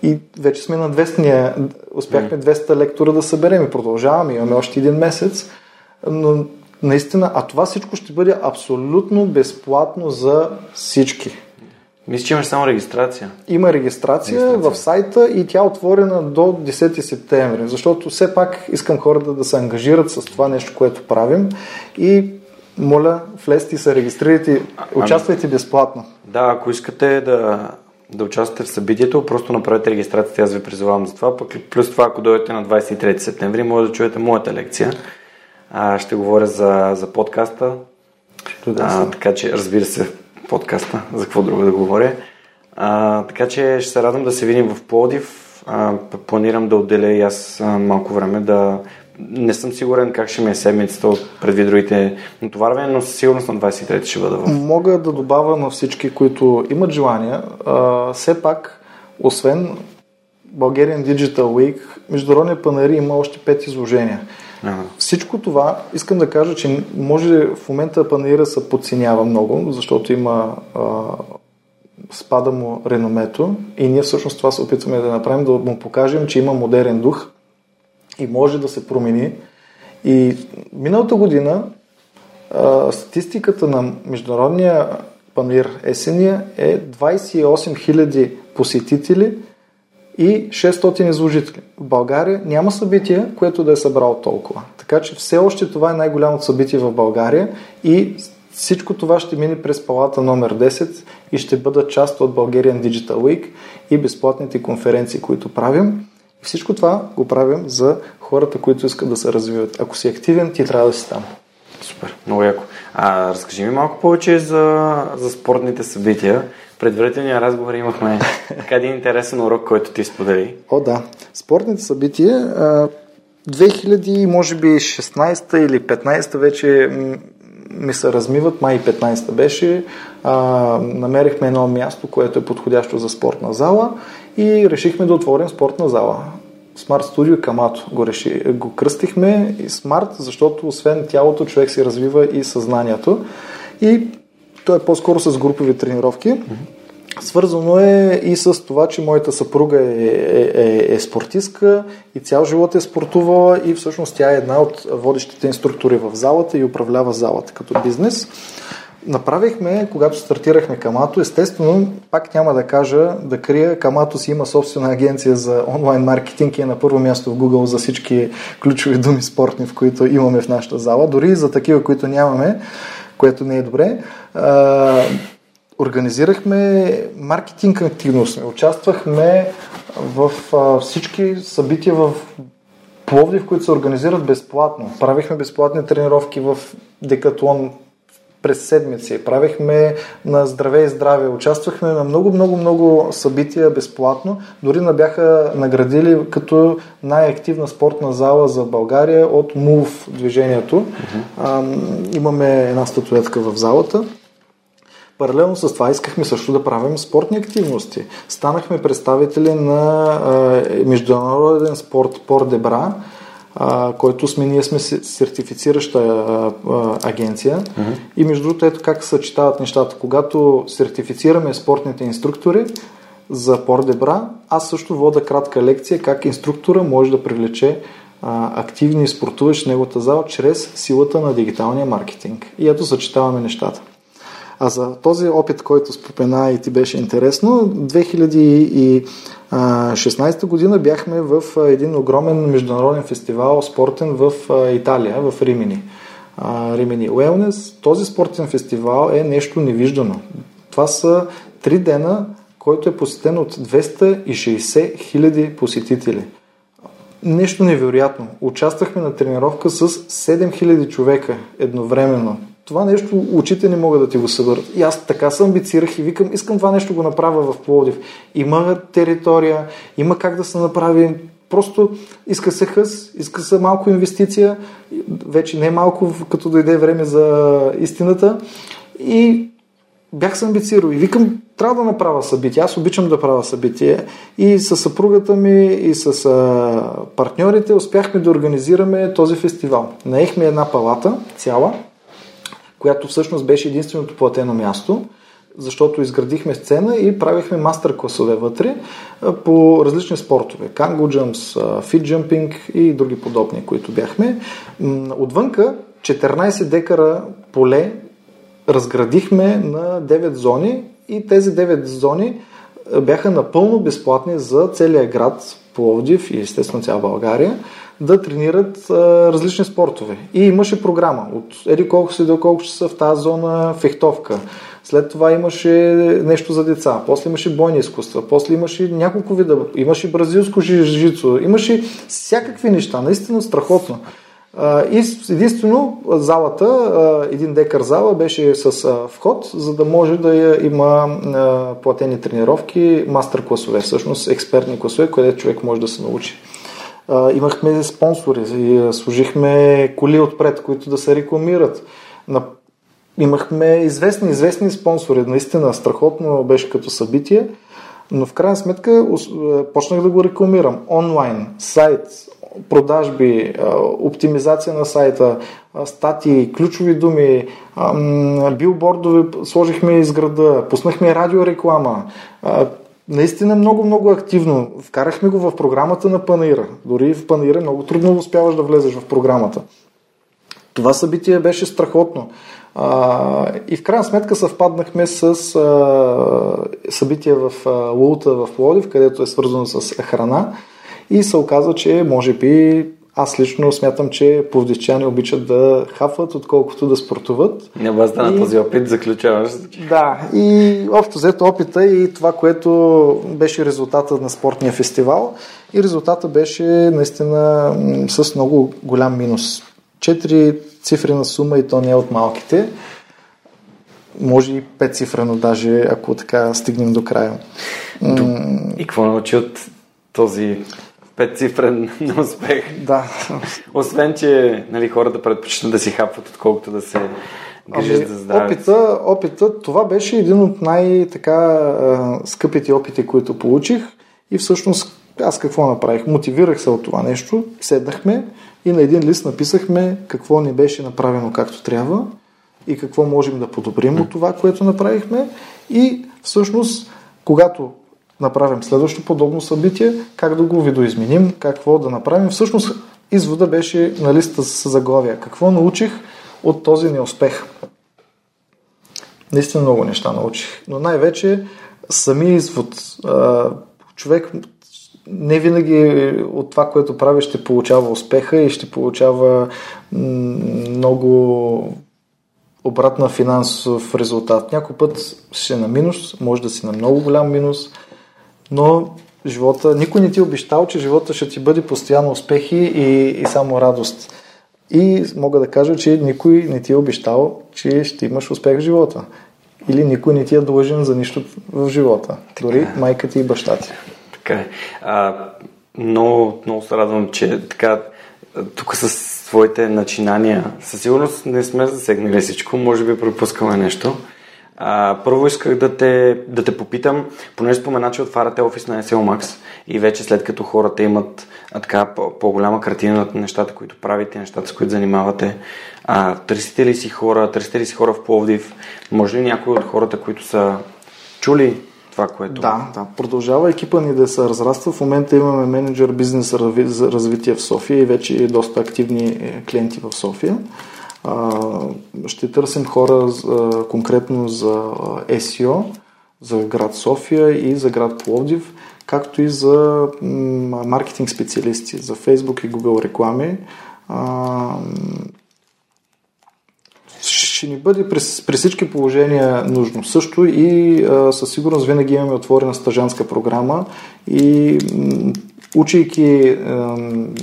И вече сме на 200, успяхме 200 лектора да съберем и продължаваме, имаме още 1 месец, но наистина, а това всичко ще бъде абсолютно безплатно за всички. Мисля, че имаш само регистрация. Има регистрация в сайта и тя е отворена до 10 септември, защото все пак искам хората да се ангажират с това нещо, което правим, и моля, влезте и се регистрирайте, участвайте безплатно. Да, ако искате да участвате в събитието, просто направете регистрацията, аз ви призовавам за това. Плюс това, ако дойдете на 23 септември, може да чуете моята лекция. Ще говоря за подкаста. Така че, разбира се, подкаста, за какво друго да говоря. Така че ще се радвам да се видим в Пловдив. Планирам да отделя и аз малко време да... Не съм сигурен как ще ми е седмицата предвид другите натоварвания, но със сигурност на 23 ще бъда в... Мога да добавя на всички, които имат желания. Все пак, освен Bulgarian Digital Week, Международния панаир има още 5 изложения. Всичко това, искам да кажа, че може в момента панаира се подценява много, защото има спада му реномето и ние всъщност това се опитваме да направим, да му покажем, че има модерен дух и може да се промени. И миналата година статистиката на Международния панаир есения е 28 000 посетители и 600 изложители. В България няма събитие, което да е събрало толкова. Така че все още това е най-голямото събитие в България и всичко това ще мине през палата номер 10 и ще бъда част от Bulgarian Digital Week и безплатните конференции, които правим. И всичко това го правим за хората, които искат да се развиват. Ако си активен, ти трябва да си там. Супер, много яко. Разкажи ми малко повече за спортните събития. Предварителния разговор имахме така един интересен урок, който ти сподели. Да. Спортните събития 2000, може би 16-та или 15-та вече ми се размиват, май 15-та беше. Намерихме едно място, което е подходящо за спортна зала и решихме да отворим спортна зала. Smart Studio Camato го кръстихме, и Smart, защото освен тялото, човек си развива и съзнанието. И той е по-скоро с групови тренировки. Свързано е и с това, че моята съпруга е спортистка и цял живот е спортувала и всъщност тя е една от водещите инструктори в залата и управлява залата като бизнес. Направихме, когато стартирахме Камато, естествено, пак няма да кажа, да крия, Камато си има собствена агенция за онлайн маркетинг и е на първо място в Google за всички ключови думи спортни, в които имаме в нашата зала, дори и за такива, които нямаме, което не е добре. Организирахме маркетинг активност. Участвахме в всички събития в Пловдив, които се организират безплатно. Правихме безплатни тренировки в Декатлон през седмици. Правихме на здраве и здраве. Участвахме на много събития безплатно. Дори бяха наградили като най-активна спортна зала за България от Move движението. Имаме една статуетка в залата. Паралелно с това искахме също да правим спортни активности. Станахме представители на международен спорт Пор-де-Бра, който ние сме сертифицираща агенция. И между другото, ето как съчетават нещата. Когато сертифицираме спортните инструктори за Пор-де-Бра, аз също вода кратка лекция как инструктора може да привлече активни спортуващи в неговата зала чрез силата на дигиталния маркетинг. И ето съчетаваме нещата. А за този опит, който спомена и ти беше интересно, 2016 година бяхме в един огромен международен фестивал спортен в Италия, в Римини. Римини Wellness. Този спортен фестивал е нещо невиждано. Това са 3 дена, който е посетен от 260 хиляди посетители. Нещо невероятно. Участвахме на тренировка с 7000 човека едновременно. Това нещо очите не могат да ти го съберат. И аз така се амбицирах и викам, искам това нещо го направя в Пловдив. Има територия, има как да се направи. Просто иска се хъс, иска се малко инвестиция, вече не малко, като дойде време за истината. И бях се амбицирал и викам, трябва да направя събитие. Аз обичам да правя събитие. И с съпругата ми, и с партньорите успяхме да организираме този фестивал. Наехме една палата цяла, която всъщност беше единственото платено място, защото изградихме сцена и правихме мастер-класове вътре по различни спортове. Канго джъмпс, фит джъмпинг и други подобни, които бяхме. Отвънка 14 декара поле разградихме на 9 зони и тези 9 зони бяха напълно безплатни за целия град Пловдив и естествено цяла България, да тренират различни спортове. И имаше програма от еди колко си до колко часа в тази зона фехтовка. След това имаше нещо за деца, после имаше бойни изкуства, после имаше няколко вида, имаше бразилско жицу, имаше всякакви неща, наистина страхотно. И единствено залата, 1 декар зала беше с вход, за да може да има платени тренировки, мастер-класове, всъщност експертни класове, където човек може да се научи. Имахме спонсори и служихме коли отпред, които да се рекламират. Имахме известни спонсори, наистина страхотно беше като събитие, но в крайна сметка почнах да го рекламирам. Онлайн, сайт, продажби, оптимизация на сайта, статии, ключови думи, билбордове сложихме из града, пуснахме радиореклама. Наистина много активно. Вкарахме го в програмата на Панаира. Дори в Панаира много трудно успяваш да влезеш в програмата. Това събитие беше страхотно. И в крайна сметка съвпаднахме с събитие в Лулта в Пловдив, където е свързано с храна. И се оказва, че може би аз лично смятам, че пловдивчани обичат да хапват, отколкото да спортуват. На базата на този опит заключаваш. Да, и общо взето опита и това, което беше резултата на спортния фестивал. И резултата беше наистина с много голям минус. 4-цифрена сума и то не е от малките. Може и 5-цифрено даже, ако така стигнем до края. И какво научи от този 5-цифрен успех? Да. Освен, че хората предпочитат да си хапват, отколкото да се грижат за здраве. Опита, това беше един от най-така скъпите опити, които получих. И всъщност аз какво направих? Мотивирах се от това нещо, седнахме и на един лист написахме какво ни беше направено както трябва и какво можем да подобрим от това, което направихме. И всъщност когато направим следващото подобно събитие, как да го видоизменим, какво да направим. Всъщност извода беше на листа с заглавия. Какво научих от този неуспех? Наистина много неща научих, но най-вече самия извод. Човек не винаги от това, което прави, ще получава успеха и ще получава много обратна финансов резултат. Някой път ще на минус, може да си на много голям минус, но живота, никой не ти е обещал, че живота ще ти бъде постоянно успехи и само радост. И мога да кажа, че никой не ти е обещал, че ще имаш успех в живота. Или никой не ти е длъжен за нищо в живота. Така. Дори майка ти и баща ти. Така е. Много се радвам, че така тук със своите начинания със сигурност не сме засегнали всичко. Може би пропускаме нещо. Първо исках да те попитам, понеже спомена, че отваряте офис на SEOMAX и вече след като хората имат така по-голяма картина на нещата, които правите, нещата, с които занимавате, търсите ли си хора в Пловдив? Може ли някои от хората, които са чули това, което... Да, продължава екипа ни да се разраства. В момента имаме менеджер бизнес за развитие в София и вече доста активни клиенти в София. Ще търсим хора конкретно за SEO, за град София и за град Пловдив, както и за маркетинг специалисти, за Facebook и Google реклами. Ще ни бъде при всички положения нужно. Също и със сигурност винаги имаме отворена стажантска програма и учейки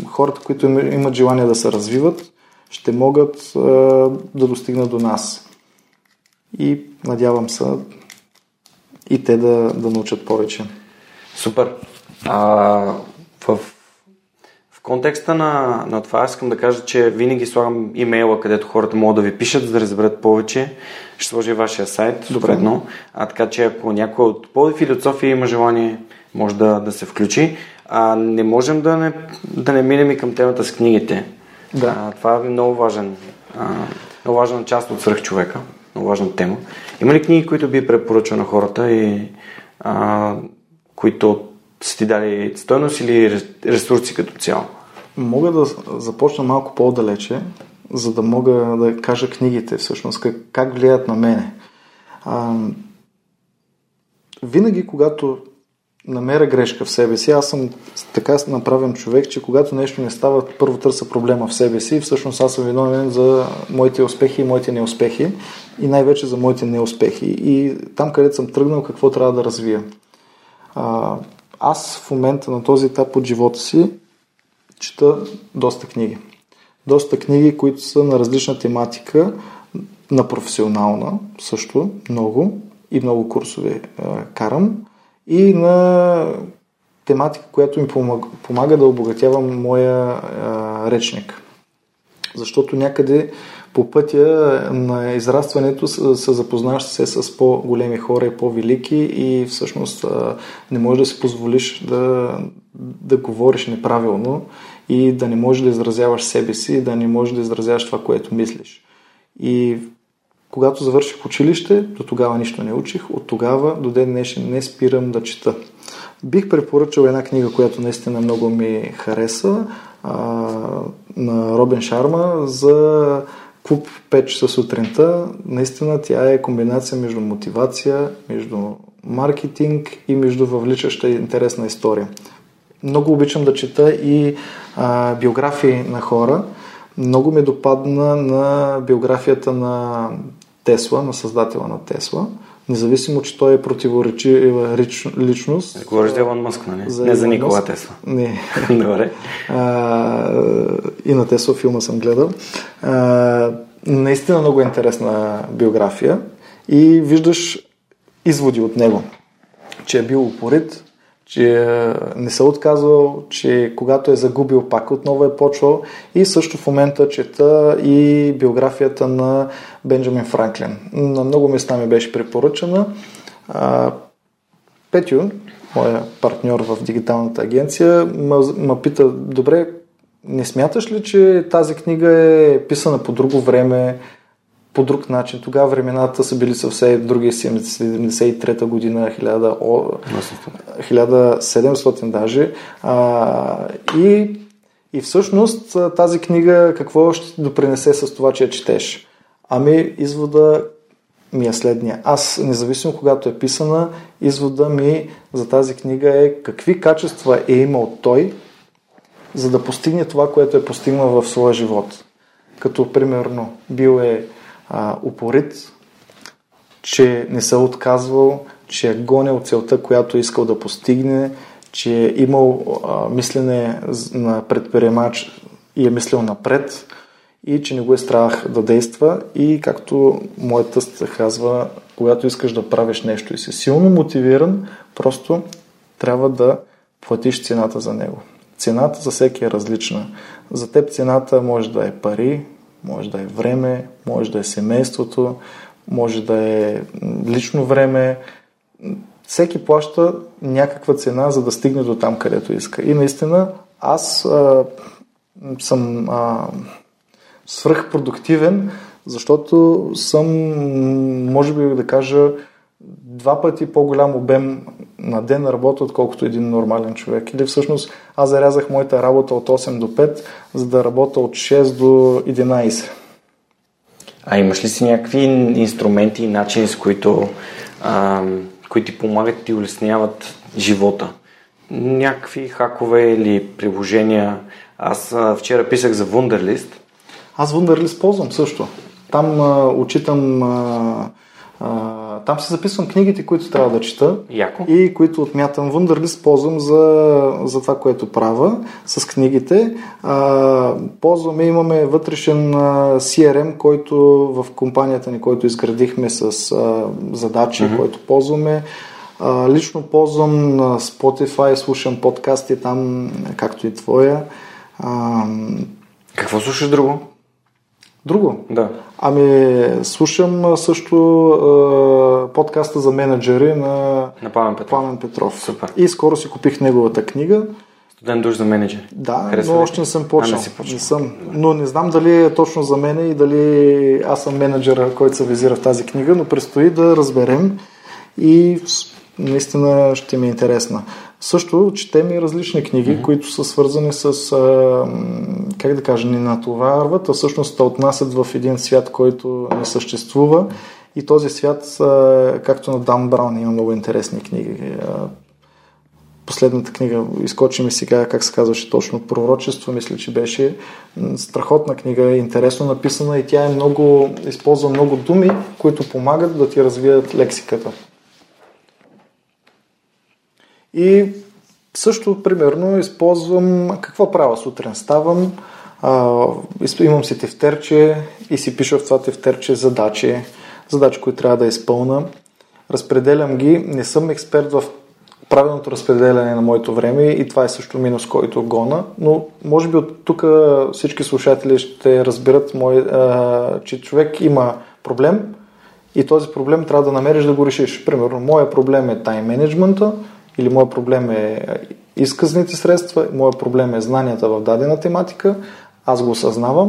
хората, които имат желание да се развиват, ще могат да достигнат до нас. И надявам се и те да научат повече. Супер! В контекста на това искам да кажа, че винаги слагам имейла, където хората могат да ви пишат, за да разберат повече. Ще сложи вашия сайт. Добре. Така че ако някой от Пловдив или от София има желание, може да се включи. Не можем да не минем и към темата с книгите. Да. Това е много важна част от свръхчовека, много важна тема. Има ли книги, които би препоръчал на хората и които са ти дали стойност или ресурси като цяло? Мога да започна малко по-далече, за да мога да кажа книгите всъщност, как влияят на мене. Винаги, когато намеря грешка в себе си. Аз съм така направен човек, че когато нещо не става, първо търся проблема в себе си и всъщност аз съм виновен за моите успехи и моите неуспехи и най-вече за моите неуспехи. И там, където съм тръгнал, какво трябва да развия. Аз в момента на този етап от живота си чета доста книги. Доста книги, които са на различна тематика, на професионална също, много и много курсове карам. И на тематика, която ми помага да обогатявам моя речник. Защото някъде по пътя на израстването се запознаваш се с по-големи хора и по-велики и всъщност не можеш да си позволиш да говориш неправилно и да не можеш да изразяваш себе си и да не можеш да изразяваш това, което мислиш. И когато завърших училище, до тогава нищо не учих, от тогава до ден днешен не спирам да чета. Бих препоръчал една книга, която наистина много ми хареса, на Робен Шарма, за клуб 5 часа сутринта. Наистина тя е комбинация между мотивация, между маркетинг и между въвличаща и интересна история. Много обичам да чета и биографии на хора. Много ми допадна на биографията на Тесла, на създателя на Тесла. Независимо, че той е противоречива личност. Говориш за Елон Мъск, не? Не за Никола Тесла. Не. Добре. И на Тесла филма съм гледал. Наистина много интересна биография и виждаш изводи от него, че е бил упорит, че не се отказвал, че когато е загубил, пак отново е почвал. И също в момента чета и биографията на Бенджамин Франклин. На много места ми беше препоръчена. Петю, моя партньор в дигиталната агенция, ме пита: добре, не смяташ ли, че тази книга е писана по друго време? по друг начин. Тогава времената са били съвсем други. 73-та година, 1700 даже. И всъщност тази книга какво ще допринесе с това, че я четеш? Ами извода ми е следния. Аз, независимо когато е писана, извода ми за тази книга е какви качества е имал той, за да постигне това, което е постигнал в своя живот. Като, примерно, бил е упорит, че не се отказвал, че е гонил целта, която искал да постигне, че е имал мислене на предприемач и е мислил напред и че не го е страх да действа. И както моята се казва, когато искаш да правиш нещо и си силно мотивиран, просто трябва да платиш цената за него. Цената за всеки е различна. За теб цената може да е пари, може да е време, може да е семейството, може да е лично време. Всеки плаща някаква цена, за да стигне до там, където иска. И наистина аз съм свръхпродуктивен, защото съм, може би да кажа, 2 пъти по-голям обем на ден работя, отколкото един нормален човек. Или всъщност аз зарязах моята работа от 8 до 5, за да работя от 6 до 11. А имаш ли си някакви инструменти и начини, с които които ти помагат и ти улесняват живота? Някакви хакове или приложения? Аз вчера писах за Wunderlist. Аз Wunderlist ползвам също. Там учитам... там се записвам книгите, които трябва да чета. Яко. И които отмятам. Wunderlist ползвам за това, което правя с книгите. Ползваме, имаме вътрешен CRM, който в компанията ни, който изградихме с задачи, който ползваме. Лично ползвам на Spotify, слушам подкасти там, както и твоя. Какво слушаш друго? Да. Ами слушам също подкаста за менеджери на Пламен Петров. Супер. И скоро си купих неговата книга. Студент душ за менеджери. Да, но още не съм почнал. Но не знам дали е точно за мен и дали аз съм менеджера, който се визира в тази книга, но предстои да разберем и наистина ще ми е интересна. Също четем и различни книги, които са свързани с, как да кажа, не натоварват, а всъщност те отнасят в един свят, който не съществува. И този свят, както на Дан Браун, има много интересни книги. Последната книга, изкочи ми сега, как се казваше точно, пророчество, мисля, че беше страхотна книга, интересно написана и тя е много, използва много думи, които помагат да ти развият лексиката. И също, примерно, използвам какво правя сутрин. Ставам, имам си тефтерче и си пиша в това тефтерче задачи, които трябва да изпълна. Разпределям ги. Не съм експерт в правилното разпределяне на моето време и това е също минус, който гона, но може би от тук всички слушатели ще разберат, че човек има проблем и този проблем трябва да намериш да го решиш. Примерно, моя проблем е тайм менеджмента, или моят проблем е изказните средства, моят проблем е знанията в дадена тематика, аз го осъзнавам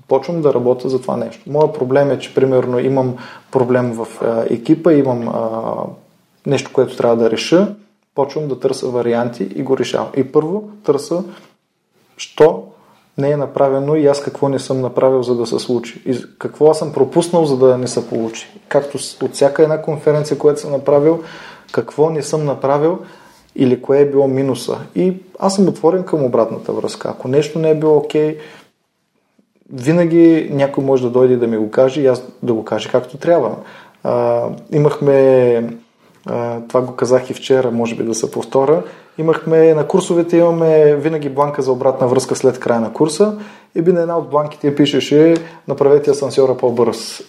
и почвам да работя за това нещо. Моят проблем е, че примерно имам проблем в екипа, имам нещо, което трябва да реша, почвам да търся варианти и го решавам. И първо търся, що не е направено и аз какво не съм направил, за да се случи. И какво аз съм пропуснал, за да не се получи. Както от всяка една конференция, която съм направил, какво не съм направил или кое е било минуса. И аз съм отворен към обратната връзка. Ако нещо не е било окей, винаги някой може да дойде да ми го каже и аз да го кажа както трябва. Имахме, това го казах и вчера, може би да се повторя, на курсовете имаме винаги бланка за обратна връзка след края на курса и би на една от бланките пишеше: направете асансьора по-бърз.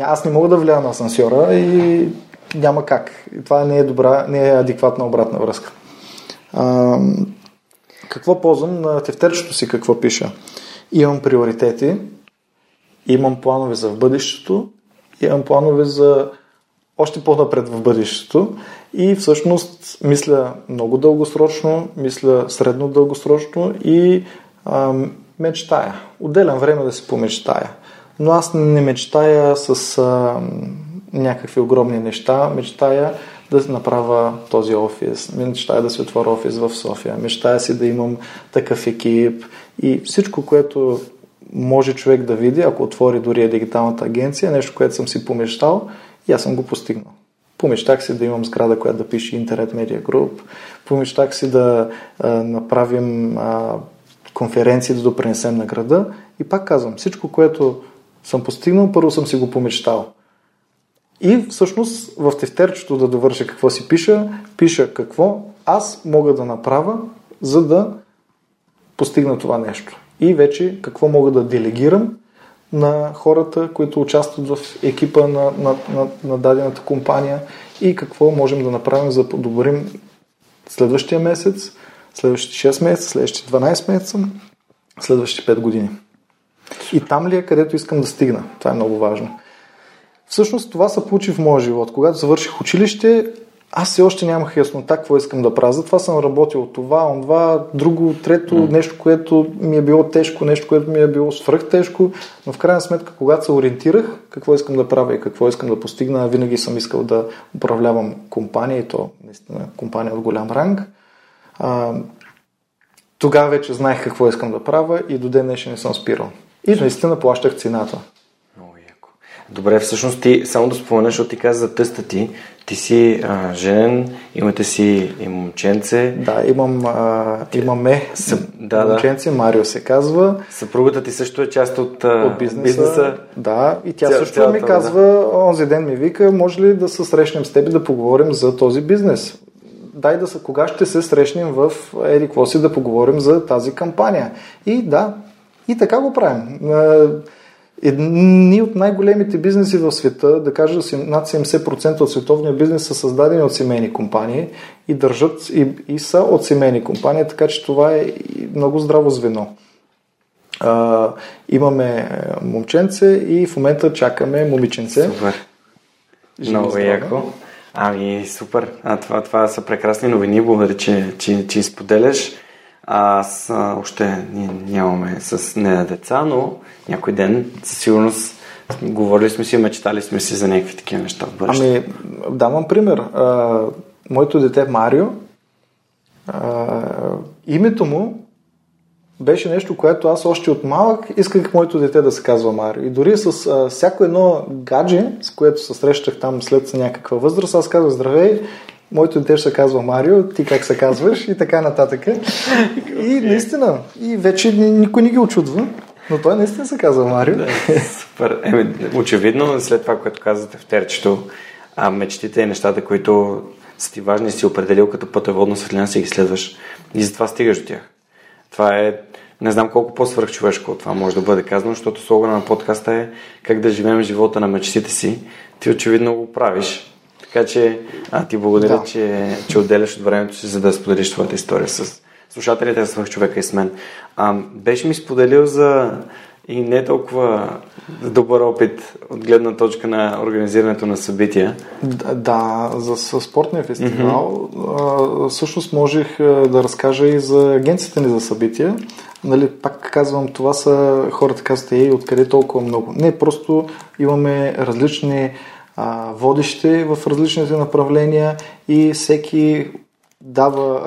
Аз не мога да влияя на асансьора и няма как. Това не е добра, не е адекватна обратна връзка. Какво ползвам? На тефтерчето си какво пиша? Имам приоритети, имам планове за в бъдещето, имам планове за още по-напред в бъдещето и всъщност мисля много дългосрочно, мисля средно дългосрочно и мечтая. Отделям време да си помечтая. но аз не мечтая с някакви огромни неща, мечтая да направя този офис, мечтая да си отворя офис в София, мечтая си да имам такъв екип и всичко, което може човек да види, ако отвори дори дигиталната агенция, нещо, което съм си помечтал и аз съм го постигнал. Помечтах си да имам сграда, която да пише Internet Media Group, помечтах си да направим конференции, да допринесем на града и пак казвам, всичко, което съм постигнал, първо съм си го помечтал. И всъщност в тефтерчето да довърша какво си пиша какво аз мога да направя, за да постигна това нещо. И вече какво мога да делегирам на хората, които участват в екипа на дадената компания и какво можем да направим за да подобрим следващия месец, следващите 6 месеца, следващите 12 месеца, следващите 5 години. И там ли е, където искам да стигна? Това е много важно. Всъщност това се получи в моя живот. Когато завърших училище, аз все още нямах яснота какво искам да правя. Затова съм работил това, онова, друго, трето, нещо, което ми е било тежко, нещо, което ми е било свръхтежко. Но в крайна сметка, когато се ориентирах какво искам да правя и какво искам да постигна, винаги съм искал да управлявам компания и то наистина компания от голям ранг. Тогава вече знаех какво искам да правя и до ден днешен не съм спирал. И наистина плащах цената. Добре, всъщност ти, само да споменеш, защото ти каза за тъста ти, ти си женен, имате си и момченце. Да, имаме момченце, Марио се казва. Съпругата ти също е част от бизнеса. Да, и тя също ми казва, онзи ден ми вика, може ли да се срещнем с теб и да поговорим за този бизнес? Кога ще се срещнем в Ериквоси да поговорим за тази кампания? И да, и така го правим. Едни от най-големите бизнеси в света, да кажа над 70% от световния бизнес са създадени от семейни компании и държат и са от семейни компании, така че това е много здраво звено. Имаме момченце и в момента чакаме момиченце. Супер. Много яко. Ами супер. Това са прекрасни новини. Благодаря, че споделяш. Аз още нямаме не деца, но някой ден със сигурност говорили сме си, мечтали сме си за някакви такива неща в бъдеще. Ами, давам пример. Моето дете Марио, името му беше нещо, което аз още от малък исках моето дете да се казва Марио. И дори с всяко едно гадже, с което се срещах там след някаква възраст, аз казах здравей, моето дете ще се казва Марио, ти как се казваш и така нататък. И наистина, и вече никой не ги очудва, но той наистина се казва Марио. Да, супер. Очевидно, след това, което казвате в терчето, мечтите и нещата, които са ти важни, си определил като пътеводна светлина, си ги следваш и затова стигаш до тях. Това е, не знам колко по-свръхчовешко от това може да бъде казано, защото слогана на подкаста е как да живеем живота на мечтите си. Ти очевидно го правиш. Така че ти благодаря, да. че отделяш от времето си, за да споделиш твоята история с слушателите на Свръхчовека и с мен. Беше ми споделил за и не толкова добър опит от гледна точка на организирането на събития. Да, за спортния фестивал всъщност можех да разкажа и за агенцията ни за събития. Нали, пак казвам, това са хората казват и откъде толкова много. Не, просто имаме различни водещи в различните направления и всеки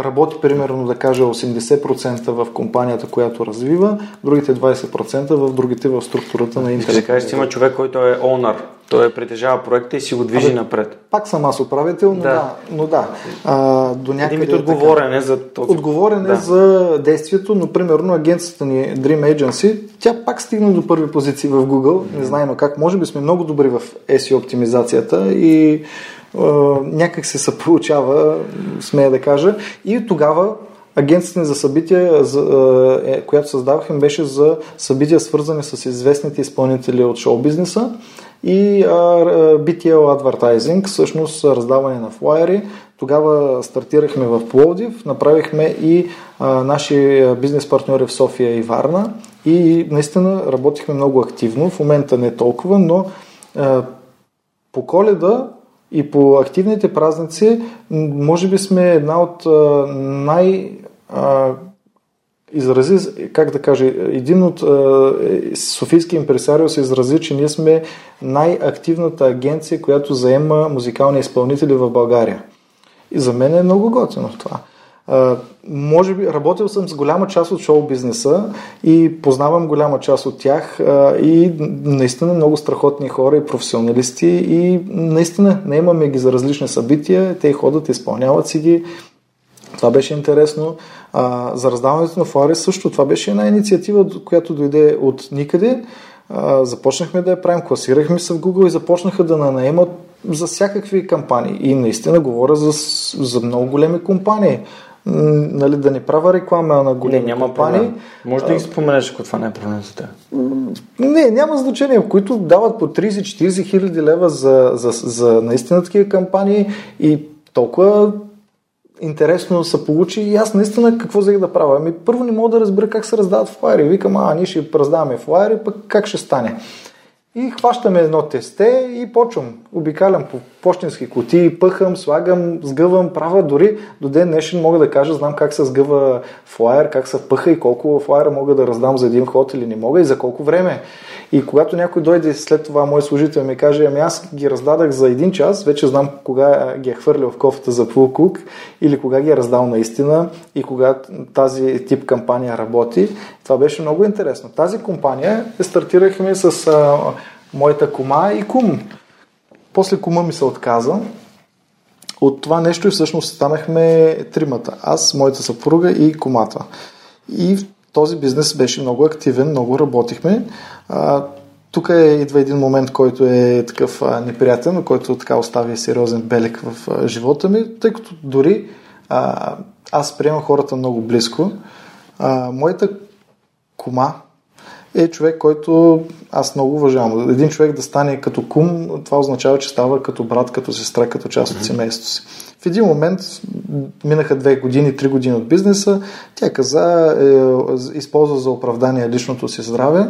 работи примерно да кажа 80% в компанията, която развива, другите 20% в другите в структурата на интернет. Ще кажеш, че има човек, който е owner, той притежава проекта и си го движи напред. Пак съм аз управител, но да. До някъде е отговорен за действието, но примерно агенцията ни Dream Agency, тя пак стигна до първи позиции в Google, не знаем как, може би сме много добри в SEO оптимизацията и някак се получава, смея да кажа. И тогава агенцията ни за събития, която създавах, им беше за събития, свързани с известните изпълнители от шоу-бизнеса и BTL Advertising, всъщност раздаване на флайери. Тогава стартирахме в Пловдив, направихме и наши бизнес партньори в София и Варна и наистина работихме много активно. В момента не толкова, но по Коледа и по активните празници, може би сме една от най- изрази, как да кажа, един от софийски импресарио се изрази, че ние сме най-активната агенция, която заема музикални изпълнители в България. И за мен е много готино това. Може би работил съм с голяма част от шоу-бизнеса и познавам голяма част от тях и наистина много страхотни хора и професионалисти и наистина наемаме ги за различни събития, те ходят, изпълняват си ги. Това беше интересно. За раздаването на флари също, това беше една инициатива, която дойде от никъде. Започнахме да я правим, класирахме се в Google и започнаха да наемат за всякакви кампании. И наистина говоря за много големи компании. Нали, да не правя реклама на големи компании. Проблем. Може да ги споменеш, ако това не е проблем за теб. Не, няма значение, които дават по 30-40 хиляди лева за наистина такива кампании и толкова интересно се получи и аз наистина какво взех да правя? Ами първо не мога да разбера как се раздават флайери. Викам, ние ще раздаваме флайери, пък как ще стане? И хващаме едно тесте и почвам. Обикалям по пощенски кутии, пъхам, слагам, сгъвам, правя. Дори до ден днешен мога да кажа, знам как се сгъва флайер, как се пъха и колко флайера мога да раздам за един ход или не мога и за колко време. И когато някой дойде след това, мой служител ми каже, ами аз ги раздадах за един час, вече знам кога ги е хвърлял в кофата за полукук или кога ги е раздал наистина и кога тази тип кампания работи. Това беше много интересно. Тази компания стартирахме с моята кума и кум. После кума ми се отказа от това нещо и всъщност станахме тримата. Аз, моята съпруга и кумата. И този бизнес беше много активен, много работихме. Тук идва един момент, който е такъв неприятен, но който така остави сериозен белег в живота ми, тъй като дори аз приемам хората много близко. Моята кума е човек, който аз много уважавам. Един човек да стане като кум, това означава, че става като брат, като сестра, като част от семейството си. В един момент, минаха 2 години, 3 години от бизнеса, тя каза, използва за оправдание личното си здраве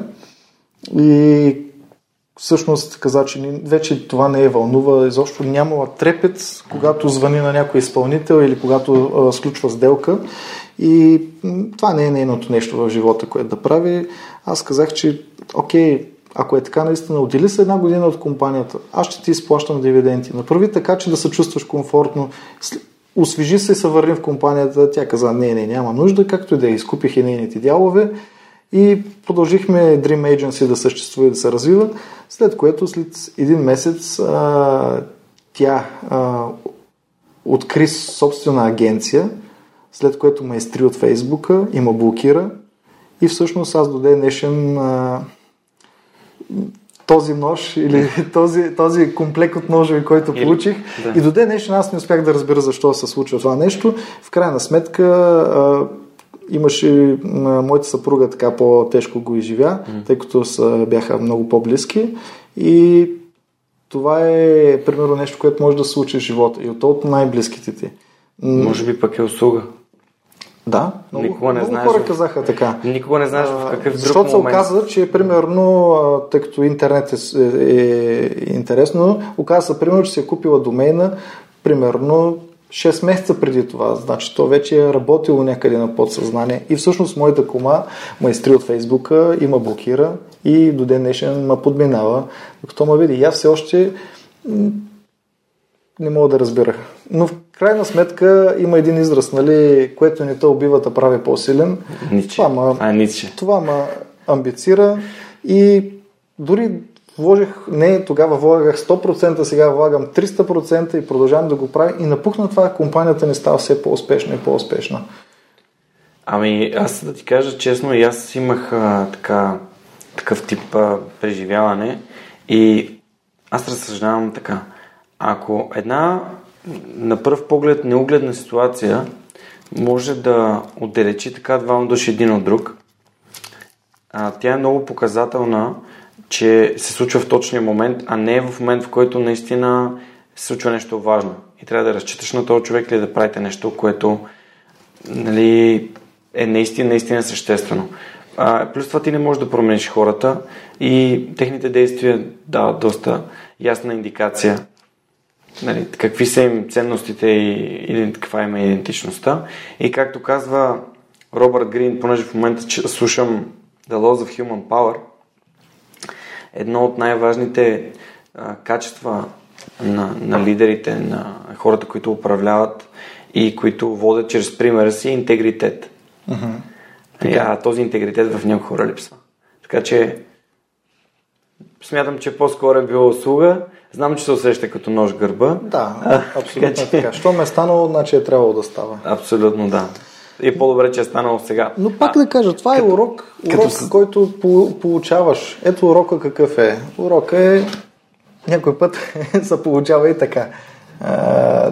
и всъщност каза, че вече това не е вълнува, изобщо нямала трепет, когато звъни на някой изпълнител или когато сключва сделка. И това не е нейното нещо в живота, което да прави. Аз казах, че окей, ако е така наистина, отдели се 1 година от компанията, аз ще ти изплащам дивиденти. Направи така, че да се чувстваш комфортно. Освежи се и се върни в компанията. Тя каза, не, няма нужда, както и да я изкупих и нейните дялове. И продължихме Dream Agency да съществува и да се развива, след което след 1 месец тя откри собствена агенция, след което ме изтри от Фейсбука и ме блокира. И всъщност аз до ден днешен този нож или този комплект от ножови, който получих. Да. И до ден днешен аз не успях да разбера защо се случва това нещо. В крайна сметка имаше моята съпруга така по-тежко го изживя, тъй като бяха много по-близки. И това е примерно нещо, което може да се случи в живота. И от най-близките ти. Може би пък е услуга. Да, много хора казаха така. Никога не знаеш в какъв друг момент. Защото се оказа, че примерно, тъй като интернет е интересно, оказа се примерно, че си е купила домейна примерно 6 месеца преди това. Значи то вече е работило някъде на подсъзнание. И всъщност моята кума ме изтри от Фейсбука и ме блокира и до ден днешен ме подминава. Докато ме види, я все още не мога да разбирах. Но в крайна сметка има един израз, нали, което не те убива, да прави по-силен. Това ма амбицира и дори тогава влагах 100%, сега влагам 300% и продължавам да го правя и напукна това, компанията не става все по-успешна и по-успешна. Ами аз да ти кажа честно, и аз имах такъв тип преживяване и аз разсъждавам така. Ако една на пръв поглед неугледна ситуация може да отдалечи така двама души един от друг, тя е много показателна, че се случва в точния момент, а не в момент, в който наистина се случва нещо важно. И трябва да разчиташ на този човек или да правите нещо, което, нали, е наистина съществено. Плюс това ти не можеш да промениш хората и техните действия дават доста ясна индикация, нали, какви са им ценностите и каква им е идентичността. И както казва Робърт Грин, понеже в момента слушам The Laws of Human Power, едно от най-важните качества на лидерите, на хората, които управляват и които водят чрез примера си, интегритет. Uh-huh. А този интегритет в някои хора липсва. Така че смятам, че по-скоро е било услуга. Знам, че се усеща като нож гърба. Да, абсолютно така. Така. Що ме е станало, значи е трябвало да става. Абсолютно, да. И по-добре, че е станало сега. Но пак да кажа, това е урок, който получаваш. Ето урока какъв е. Урока е някой път се получава и така.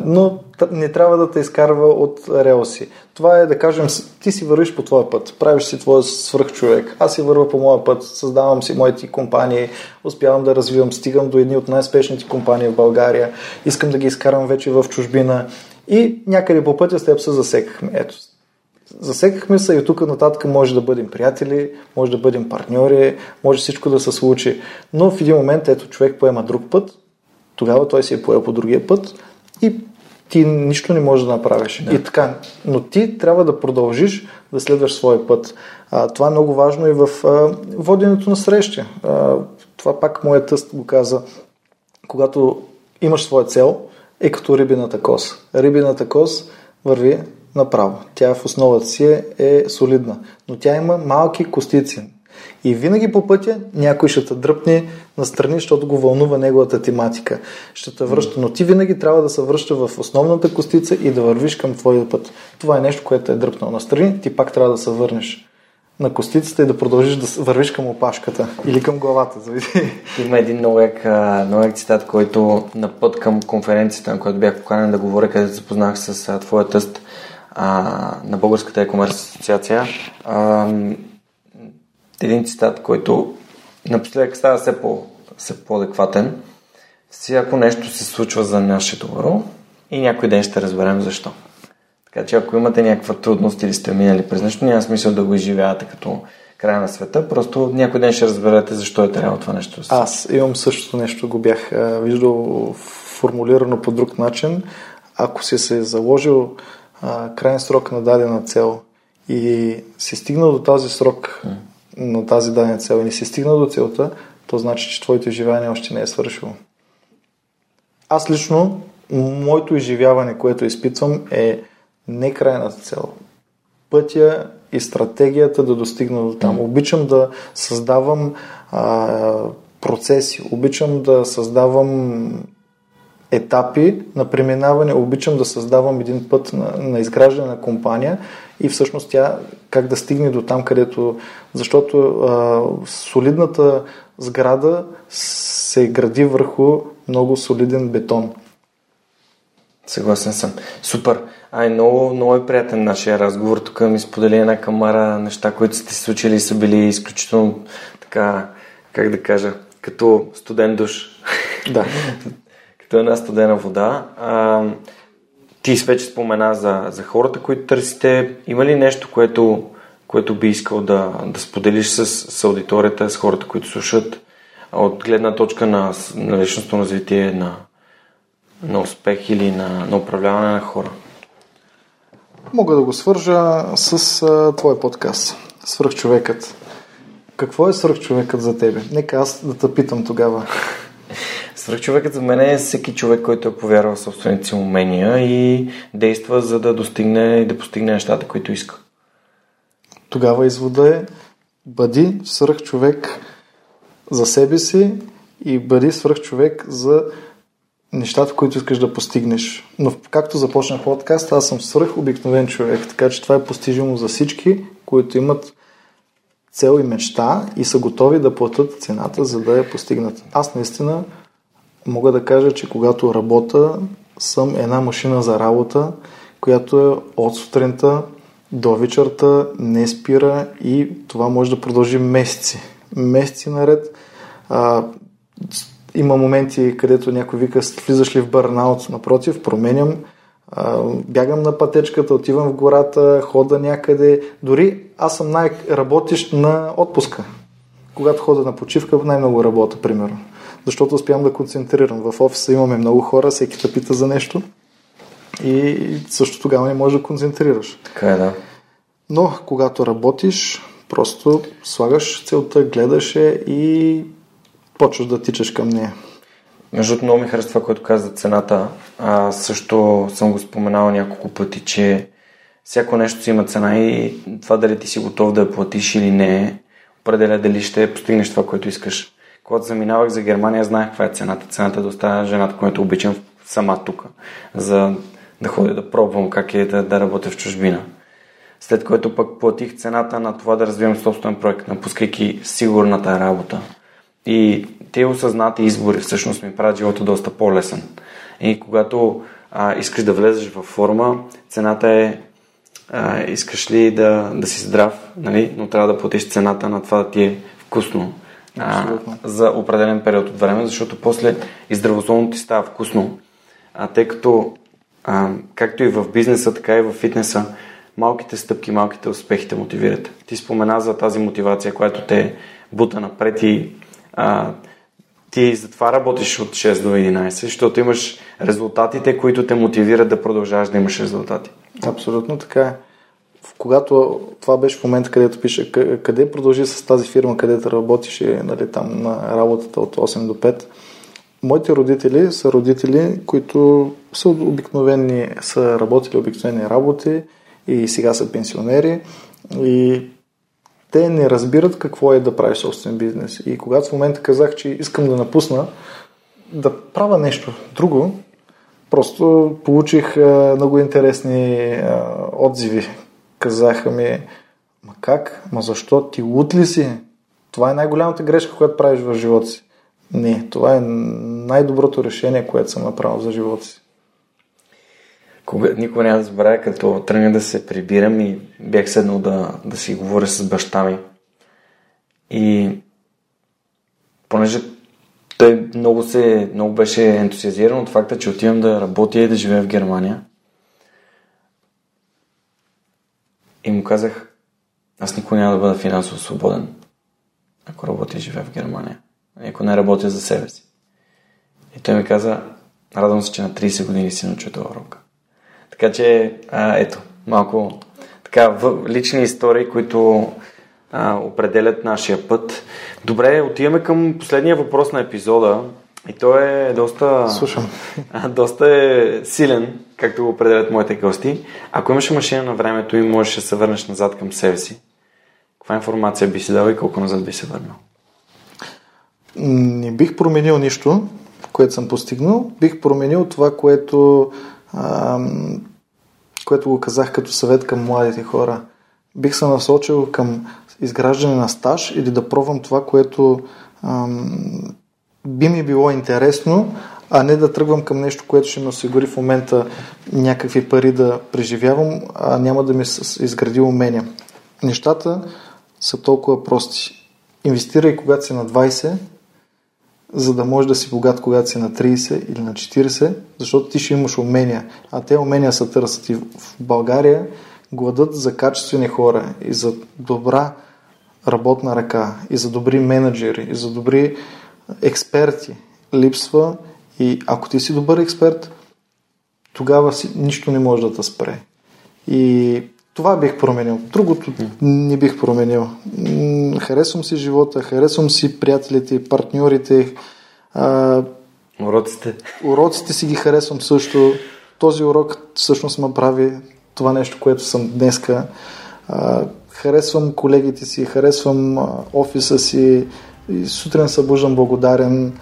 Но не трябва да те изкарва от релси. Това е, да кажем, ти си вървиш по твоя път, правиш си твой свръхчовек, аз си вървя по моя път, създавам си моите компании, успявам да развивам, стигам до едни от най-спешните компании в България, искам да ги изкарам вече в чужбина и някъде по пътя с теб се засекахме. Ето, засекахме се и от тук нататък може да бъдем приятели, може да бъдем партньори, може всичко да се случи, но в един момент ето човек поема друг път, тогава той си е поел по другия път и ти нищо не можеш да направиш. Да. И така. Но ти трябва да продължиш да следваш своя път. Това е много важно и в воденето на срещи. Това пак моят тъст го каза. Когато имаш своя цел, е като рибината кос. Рибината кос върви направо. Тя в основата си е солидна. Но тя има малки костици. И винаги по пътя някой ще те дръпне настрани, защото го вълнува неговата тематика. Ще те връща, но ти винаги трябва да се връща в основната костица и да вървиш към твоя път. Това е нещо, което е дръпнал настрани, ти пак трябва да се върнеш на костицата и да продължиш да вървиш към опашката или към главата. Има един много як цитат, който на път към конференцията, на която бях поканен да говоря, където запознах с твоя тъст на Българската e-commerce асоциация. Един цитат, който напоследък става все по-адекватен. Всяко нещо се случва за наше добро и някой ден ще разберем защо. Така че ако имате някаква трудност или сте минали през нещо, няма смисъл да го изживявате като края на света, просто някой ден ще разберете защо е трябвало това нещо. Аз имам същото нещо, го бях виждал формулирано по друг начин. Ако си се заложил крайен срок на дадена цел и си стигнал до този срок на тази дадена цел и не си стигна до целта, то значи, че твоето изживяване още не е свършило. Аз лично, моето изживяване, което изпитвам, е не крайната цел. Пътя и стратегията да достигна до там. Обичам да създавам процеси, обичам да създавам етапи на преминаване, обичам да създавам един път на изграждане на компания и всъщност тя как да стигне до там, където, защото солидната сграда се гради върху много солиден бетон. Съгласен съм. Супер. Много е приятен нашия разговор. Тук ми сподели една камара неща, които сте се случили и са били изключително така, как да кажа, като студен душ. Да. Като една студена вода. Ти вече спомена за хората, които търсите. Има ли нещо, което би искал да споделиш с аудиторията, с хората, които слушат, от гледна точка на личностно развитие, на успех или на управляване на хора? Мога да го свържа с твой подкаст. Свръхчовекът. Какво е свръхчовекът за тебе? Нека аз да те питам тогава. Свръхчовекът за мен е всеки човек, който е повярвал в собствените си умения и действа, за да достигне и да постигне нещата, които иска. Тогава извода е: бъди свръхчовек за себе си и бъди свръхчовек за нещата, които искаш да постигнеш. Но както започнах подкаст, аз съм свръхобикновен човек, така че това е постижимо за всички, които имат цел и мечта и са готови да платят цената, за да я постигнат. Аз наистина мога да кажа, че когато работя, съм една машина за работа, която е от сутринта до вечерта, не спира и това може да продължи месеци. Месеци наред. Има моменти, където някой вика: влизаш ли в бърнаут? Напротив, променям. Бягам на пътечката, отивам в гората, хода някъде. Дори аз съм най-работещ на отпуска. Когато хода на почивка, най-много работя, примерно. Защото успявам да концентрирам. В офиса имаме много хора, всеки те пита за нещо и също тогава не можеш да концентрираш. Така е, да. Но когато работиш, просто слагаш целта, гледаш е и почваш да тичаш към нея. Между другото, много ми харесва това, което каза за цената. Също съм го споменал няколко пъти, че всяко нещо си има цена и това дали ти си готов да я платиш или не, определя дали ще постигнеш това, което искаш. Когато заминавах за Германия, знаех каква е цената. Цената да оставя жената, която обичам, сама тук, за да ходя да пробвам как е да работя в чужбина. След което пък платих цената на това да развивам собствен проект, напускайки сигурната работа. И те осъзнати избори всъщност ми правят живота доста по-лесен. И когато искаш да влезеш във форма, цената е искаш ли да си здрав, нали? Но трябва да платиш цената на това да ти е вкусно за определен период от време, защото после и здравословно ти става вкусно. Тъй като както и в бизнеса, така и в фитнеса, малките стъпки, малките успехи те мотивират. Ти спомена за тази мотивация, която те бута напред и ти затова работиш от 6 до 11, защото имаш резултатите, които те мотивират да продължаваш да имаш резултати. Абсолютно така е. Когато това беше в момента, където пише къде продължи с тази фирма, където работиш, нали, там на работата от 8 до 5, моите родители са родители, които са работили обикновени работи и сега са пенсионери и те не разбират какво е да правиш собствен бизнес. И когато в момента казах, че искам да напусна, да правя нещо друго, просто получих много интересни отзиви. Казаха ми, ма как? Ма защо? Ти лут ли си? Това е най-голямата грешка, която правиш в живота си. Не, това е най-доброто решение, което съм направил за живота си. Никога няма да забравя, като тръгнах да се прибирам и бях седнал да си говоря с баща ми. И понеже той много беше ентусиазиран от факта, че отивам да работя и да живея в Германия. И му казах, аз никога няма да бъда финансово свободен, ако работя и живея в Германия. Ако не работя за себе си. И той ми каза, радвам се, че на 30 години си научил това урока. Така че, ето, малко така лични истории, които определят нашия път. Добре, отиваме към последния въпрос на епизода и той е доста е силен, както го определят моите гости. Ако имаше машина на времето и можеш да се върнеш назад към себе си, каква информация би си дал и колко назад би се върнал? Не бих променил нищо, което съм постигнал. Бих променил това, което го казах като съвет към младите хора. Бих се насочил към изграждане на стаж или да пробвам това, което би ми било интересно, а не да тръгвам към нещо, което ще ми осигури в момента някакви пари да преживявам, а няма да ми изгради умения. Нещата са толкова прости. Инвестирай когато си на 20, за да можеш да си богат когато си на 30 или на 40, защото ти ще имаш умения, а те умения се търсят и в България гладът за качествени хора и за добра работна ръка и за добри менеджери и за добри експерти липсва и ако ти си добър експерт, тогава нищо не може да те спре. И това бих променил. Другото не бих променил. Харесвам си живота, харесвам си приятелите, партньорите. Уроците. Уроците си ги харесвам също. Този урок всъщност ме прави това нещо, което съм днеска. Харесвам колегите си, харесвам офиса си. И сутрин събуждам благодарен.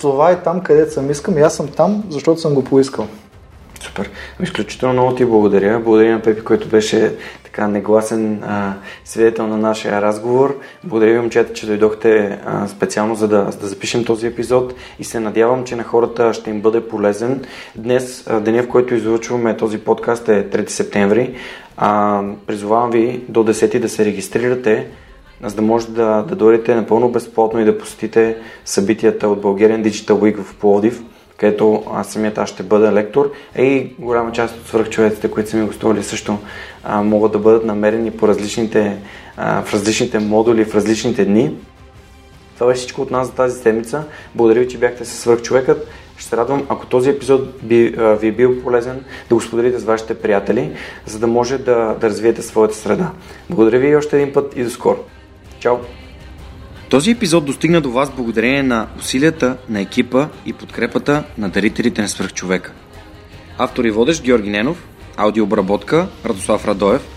Това е там, където съм искам и аз съм там, защото съм го поискал. Супер. Изключително много ти благодаря. Благодаря на Пепи, който беше така негласен свидетел на нашия разговор. Благодаря ви, момчета, че дойдохте специално за да запишем този епизод и се надявам, че на хората ще им бъде полезен. Днес, деня, в който излъчваме този подкаст е 3 септември. Призовавам ви до 10 да се регистрирате, за да може да дойдете напълно безплатно и да посетите събитията от Bulgarian Digital Week в Пловдив, където аз ще бъда лектор, и голяма част от свръхчовеците, които са ми гостували също, могат да бъдат намерени в различните модули, в различните дни. Това е всичко от нас за тази седмица. Благодаря ви, че бяхте със свръхчовекът. Ще се радвам, ако този епизод ви е бил полезен, да го споделите с вашите приятели, за да може да развиете своята среда. Благодаря ви още един път и до скоро. Чао! Този епизод достигна до вас благодарение на усилията на екипа и подкрепата на дарителите на Свръхчовека. Автор и водещ Георги Ненов, аудиообработка Радослав Радоев,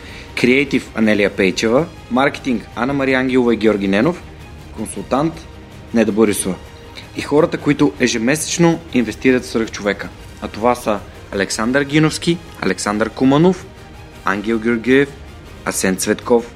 креатив Анелия Пейчева, маркетинг Ана Мария Ангелова и Георги Ненов, консултант Неда Борисова. И хората, които ежемесечно инвестират в Свръхчовека. А това са Александър Гиновски, Александър Куманов, Ангел Георгиев, Асен Цветков,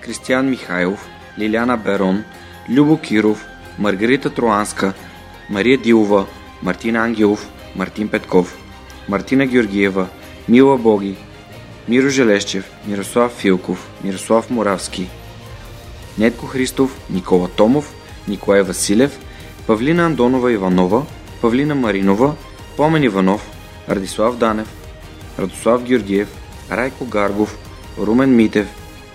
Кристиян Михайлов, Лиляна Берон, Любо Киров, Маргарита Троанска, Мария Дилова, Мартин Ангелов, Мартин Петков, Мартина Георгиева, Мила Боги, Миро Желещев, Мирослав Филков, Мирослав Моравски, Нетко Христов, Никола Томов, Николай Василев, Павлина Андонова Иванова, Павлина Маринова, Пламен Иванов, Радислав Данев, Радослав Георгиев, Райко Гаргов, Румен Митев,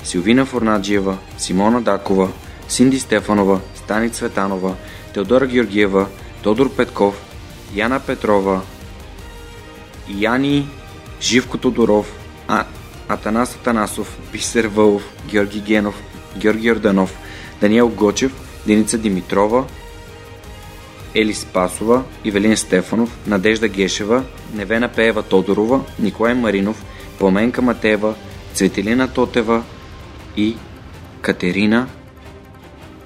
Силвина Форнаджиева, Симона Дакова, Синди Стефанова, Стани Цветанова, Теодора Георгиева, Тодор Петков, Яна Петрова, Яни Живко Тодоров, Атанас Атанасов, Бисер Вълов, Георги Генов, Георги Йорданов, Даниел Гочев, Деница Димитрова, Ели Спасова, Ивелин Стефанов, Надежда Гешева, Невена Пеева Тодорова, Николай Маринов, Пламенка Матеева, Цветелина Тотева и Катерина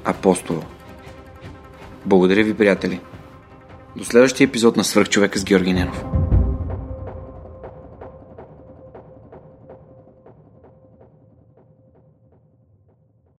Апостолова. Благодаря ви, приятели! До следващия епизод на Свръхчовека с Георги Ненов.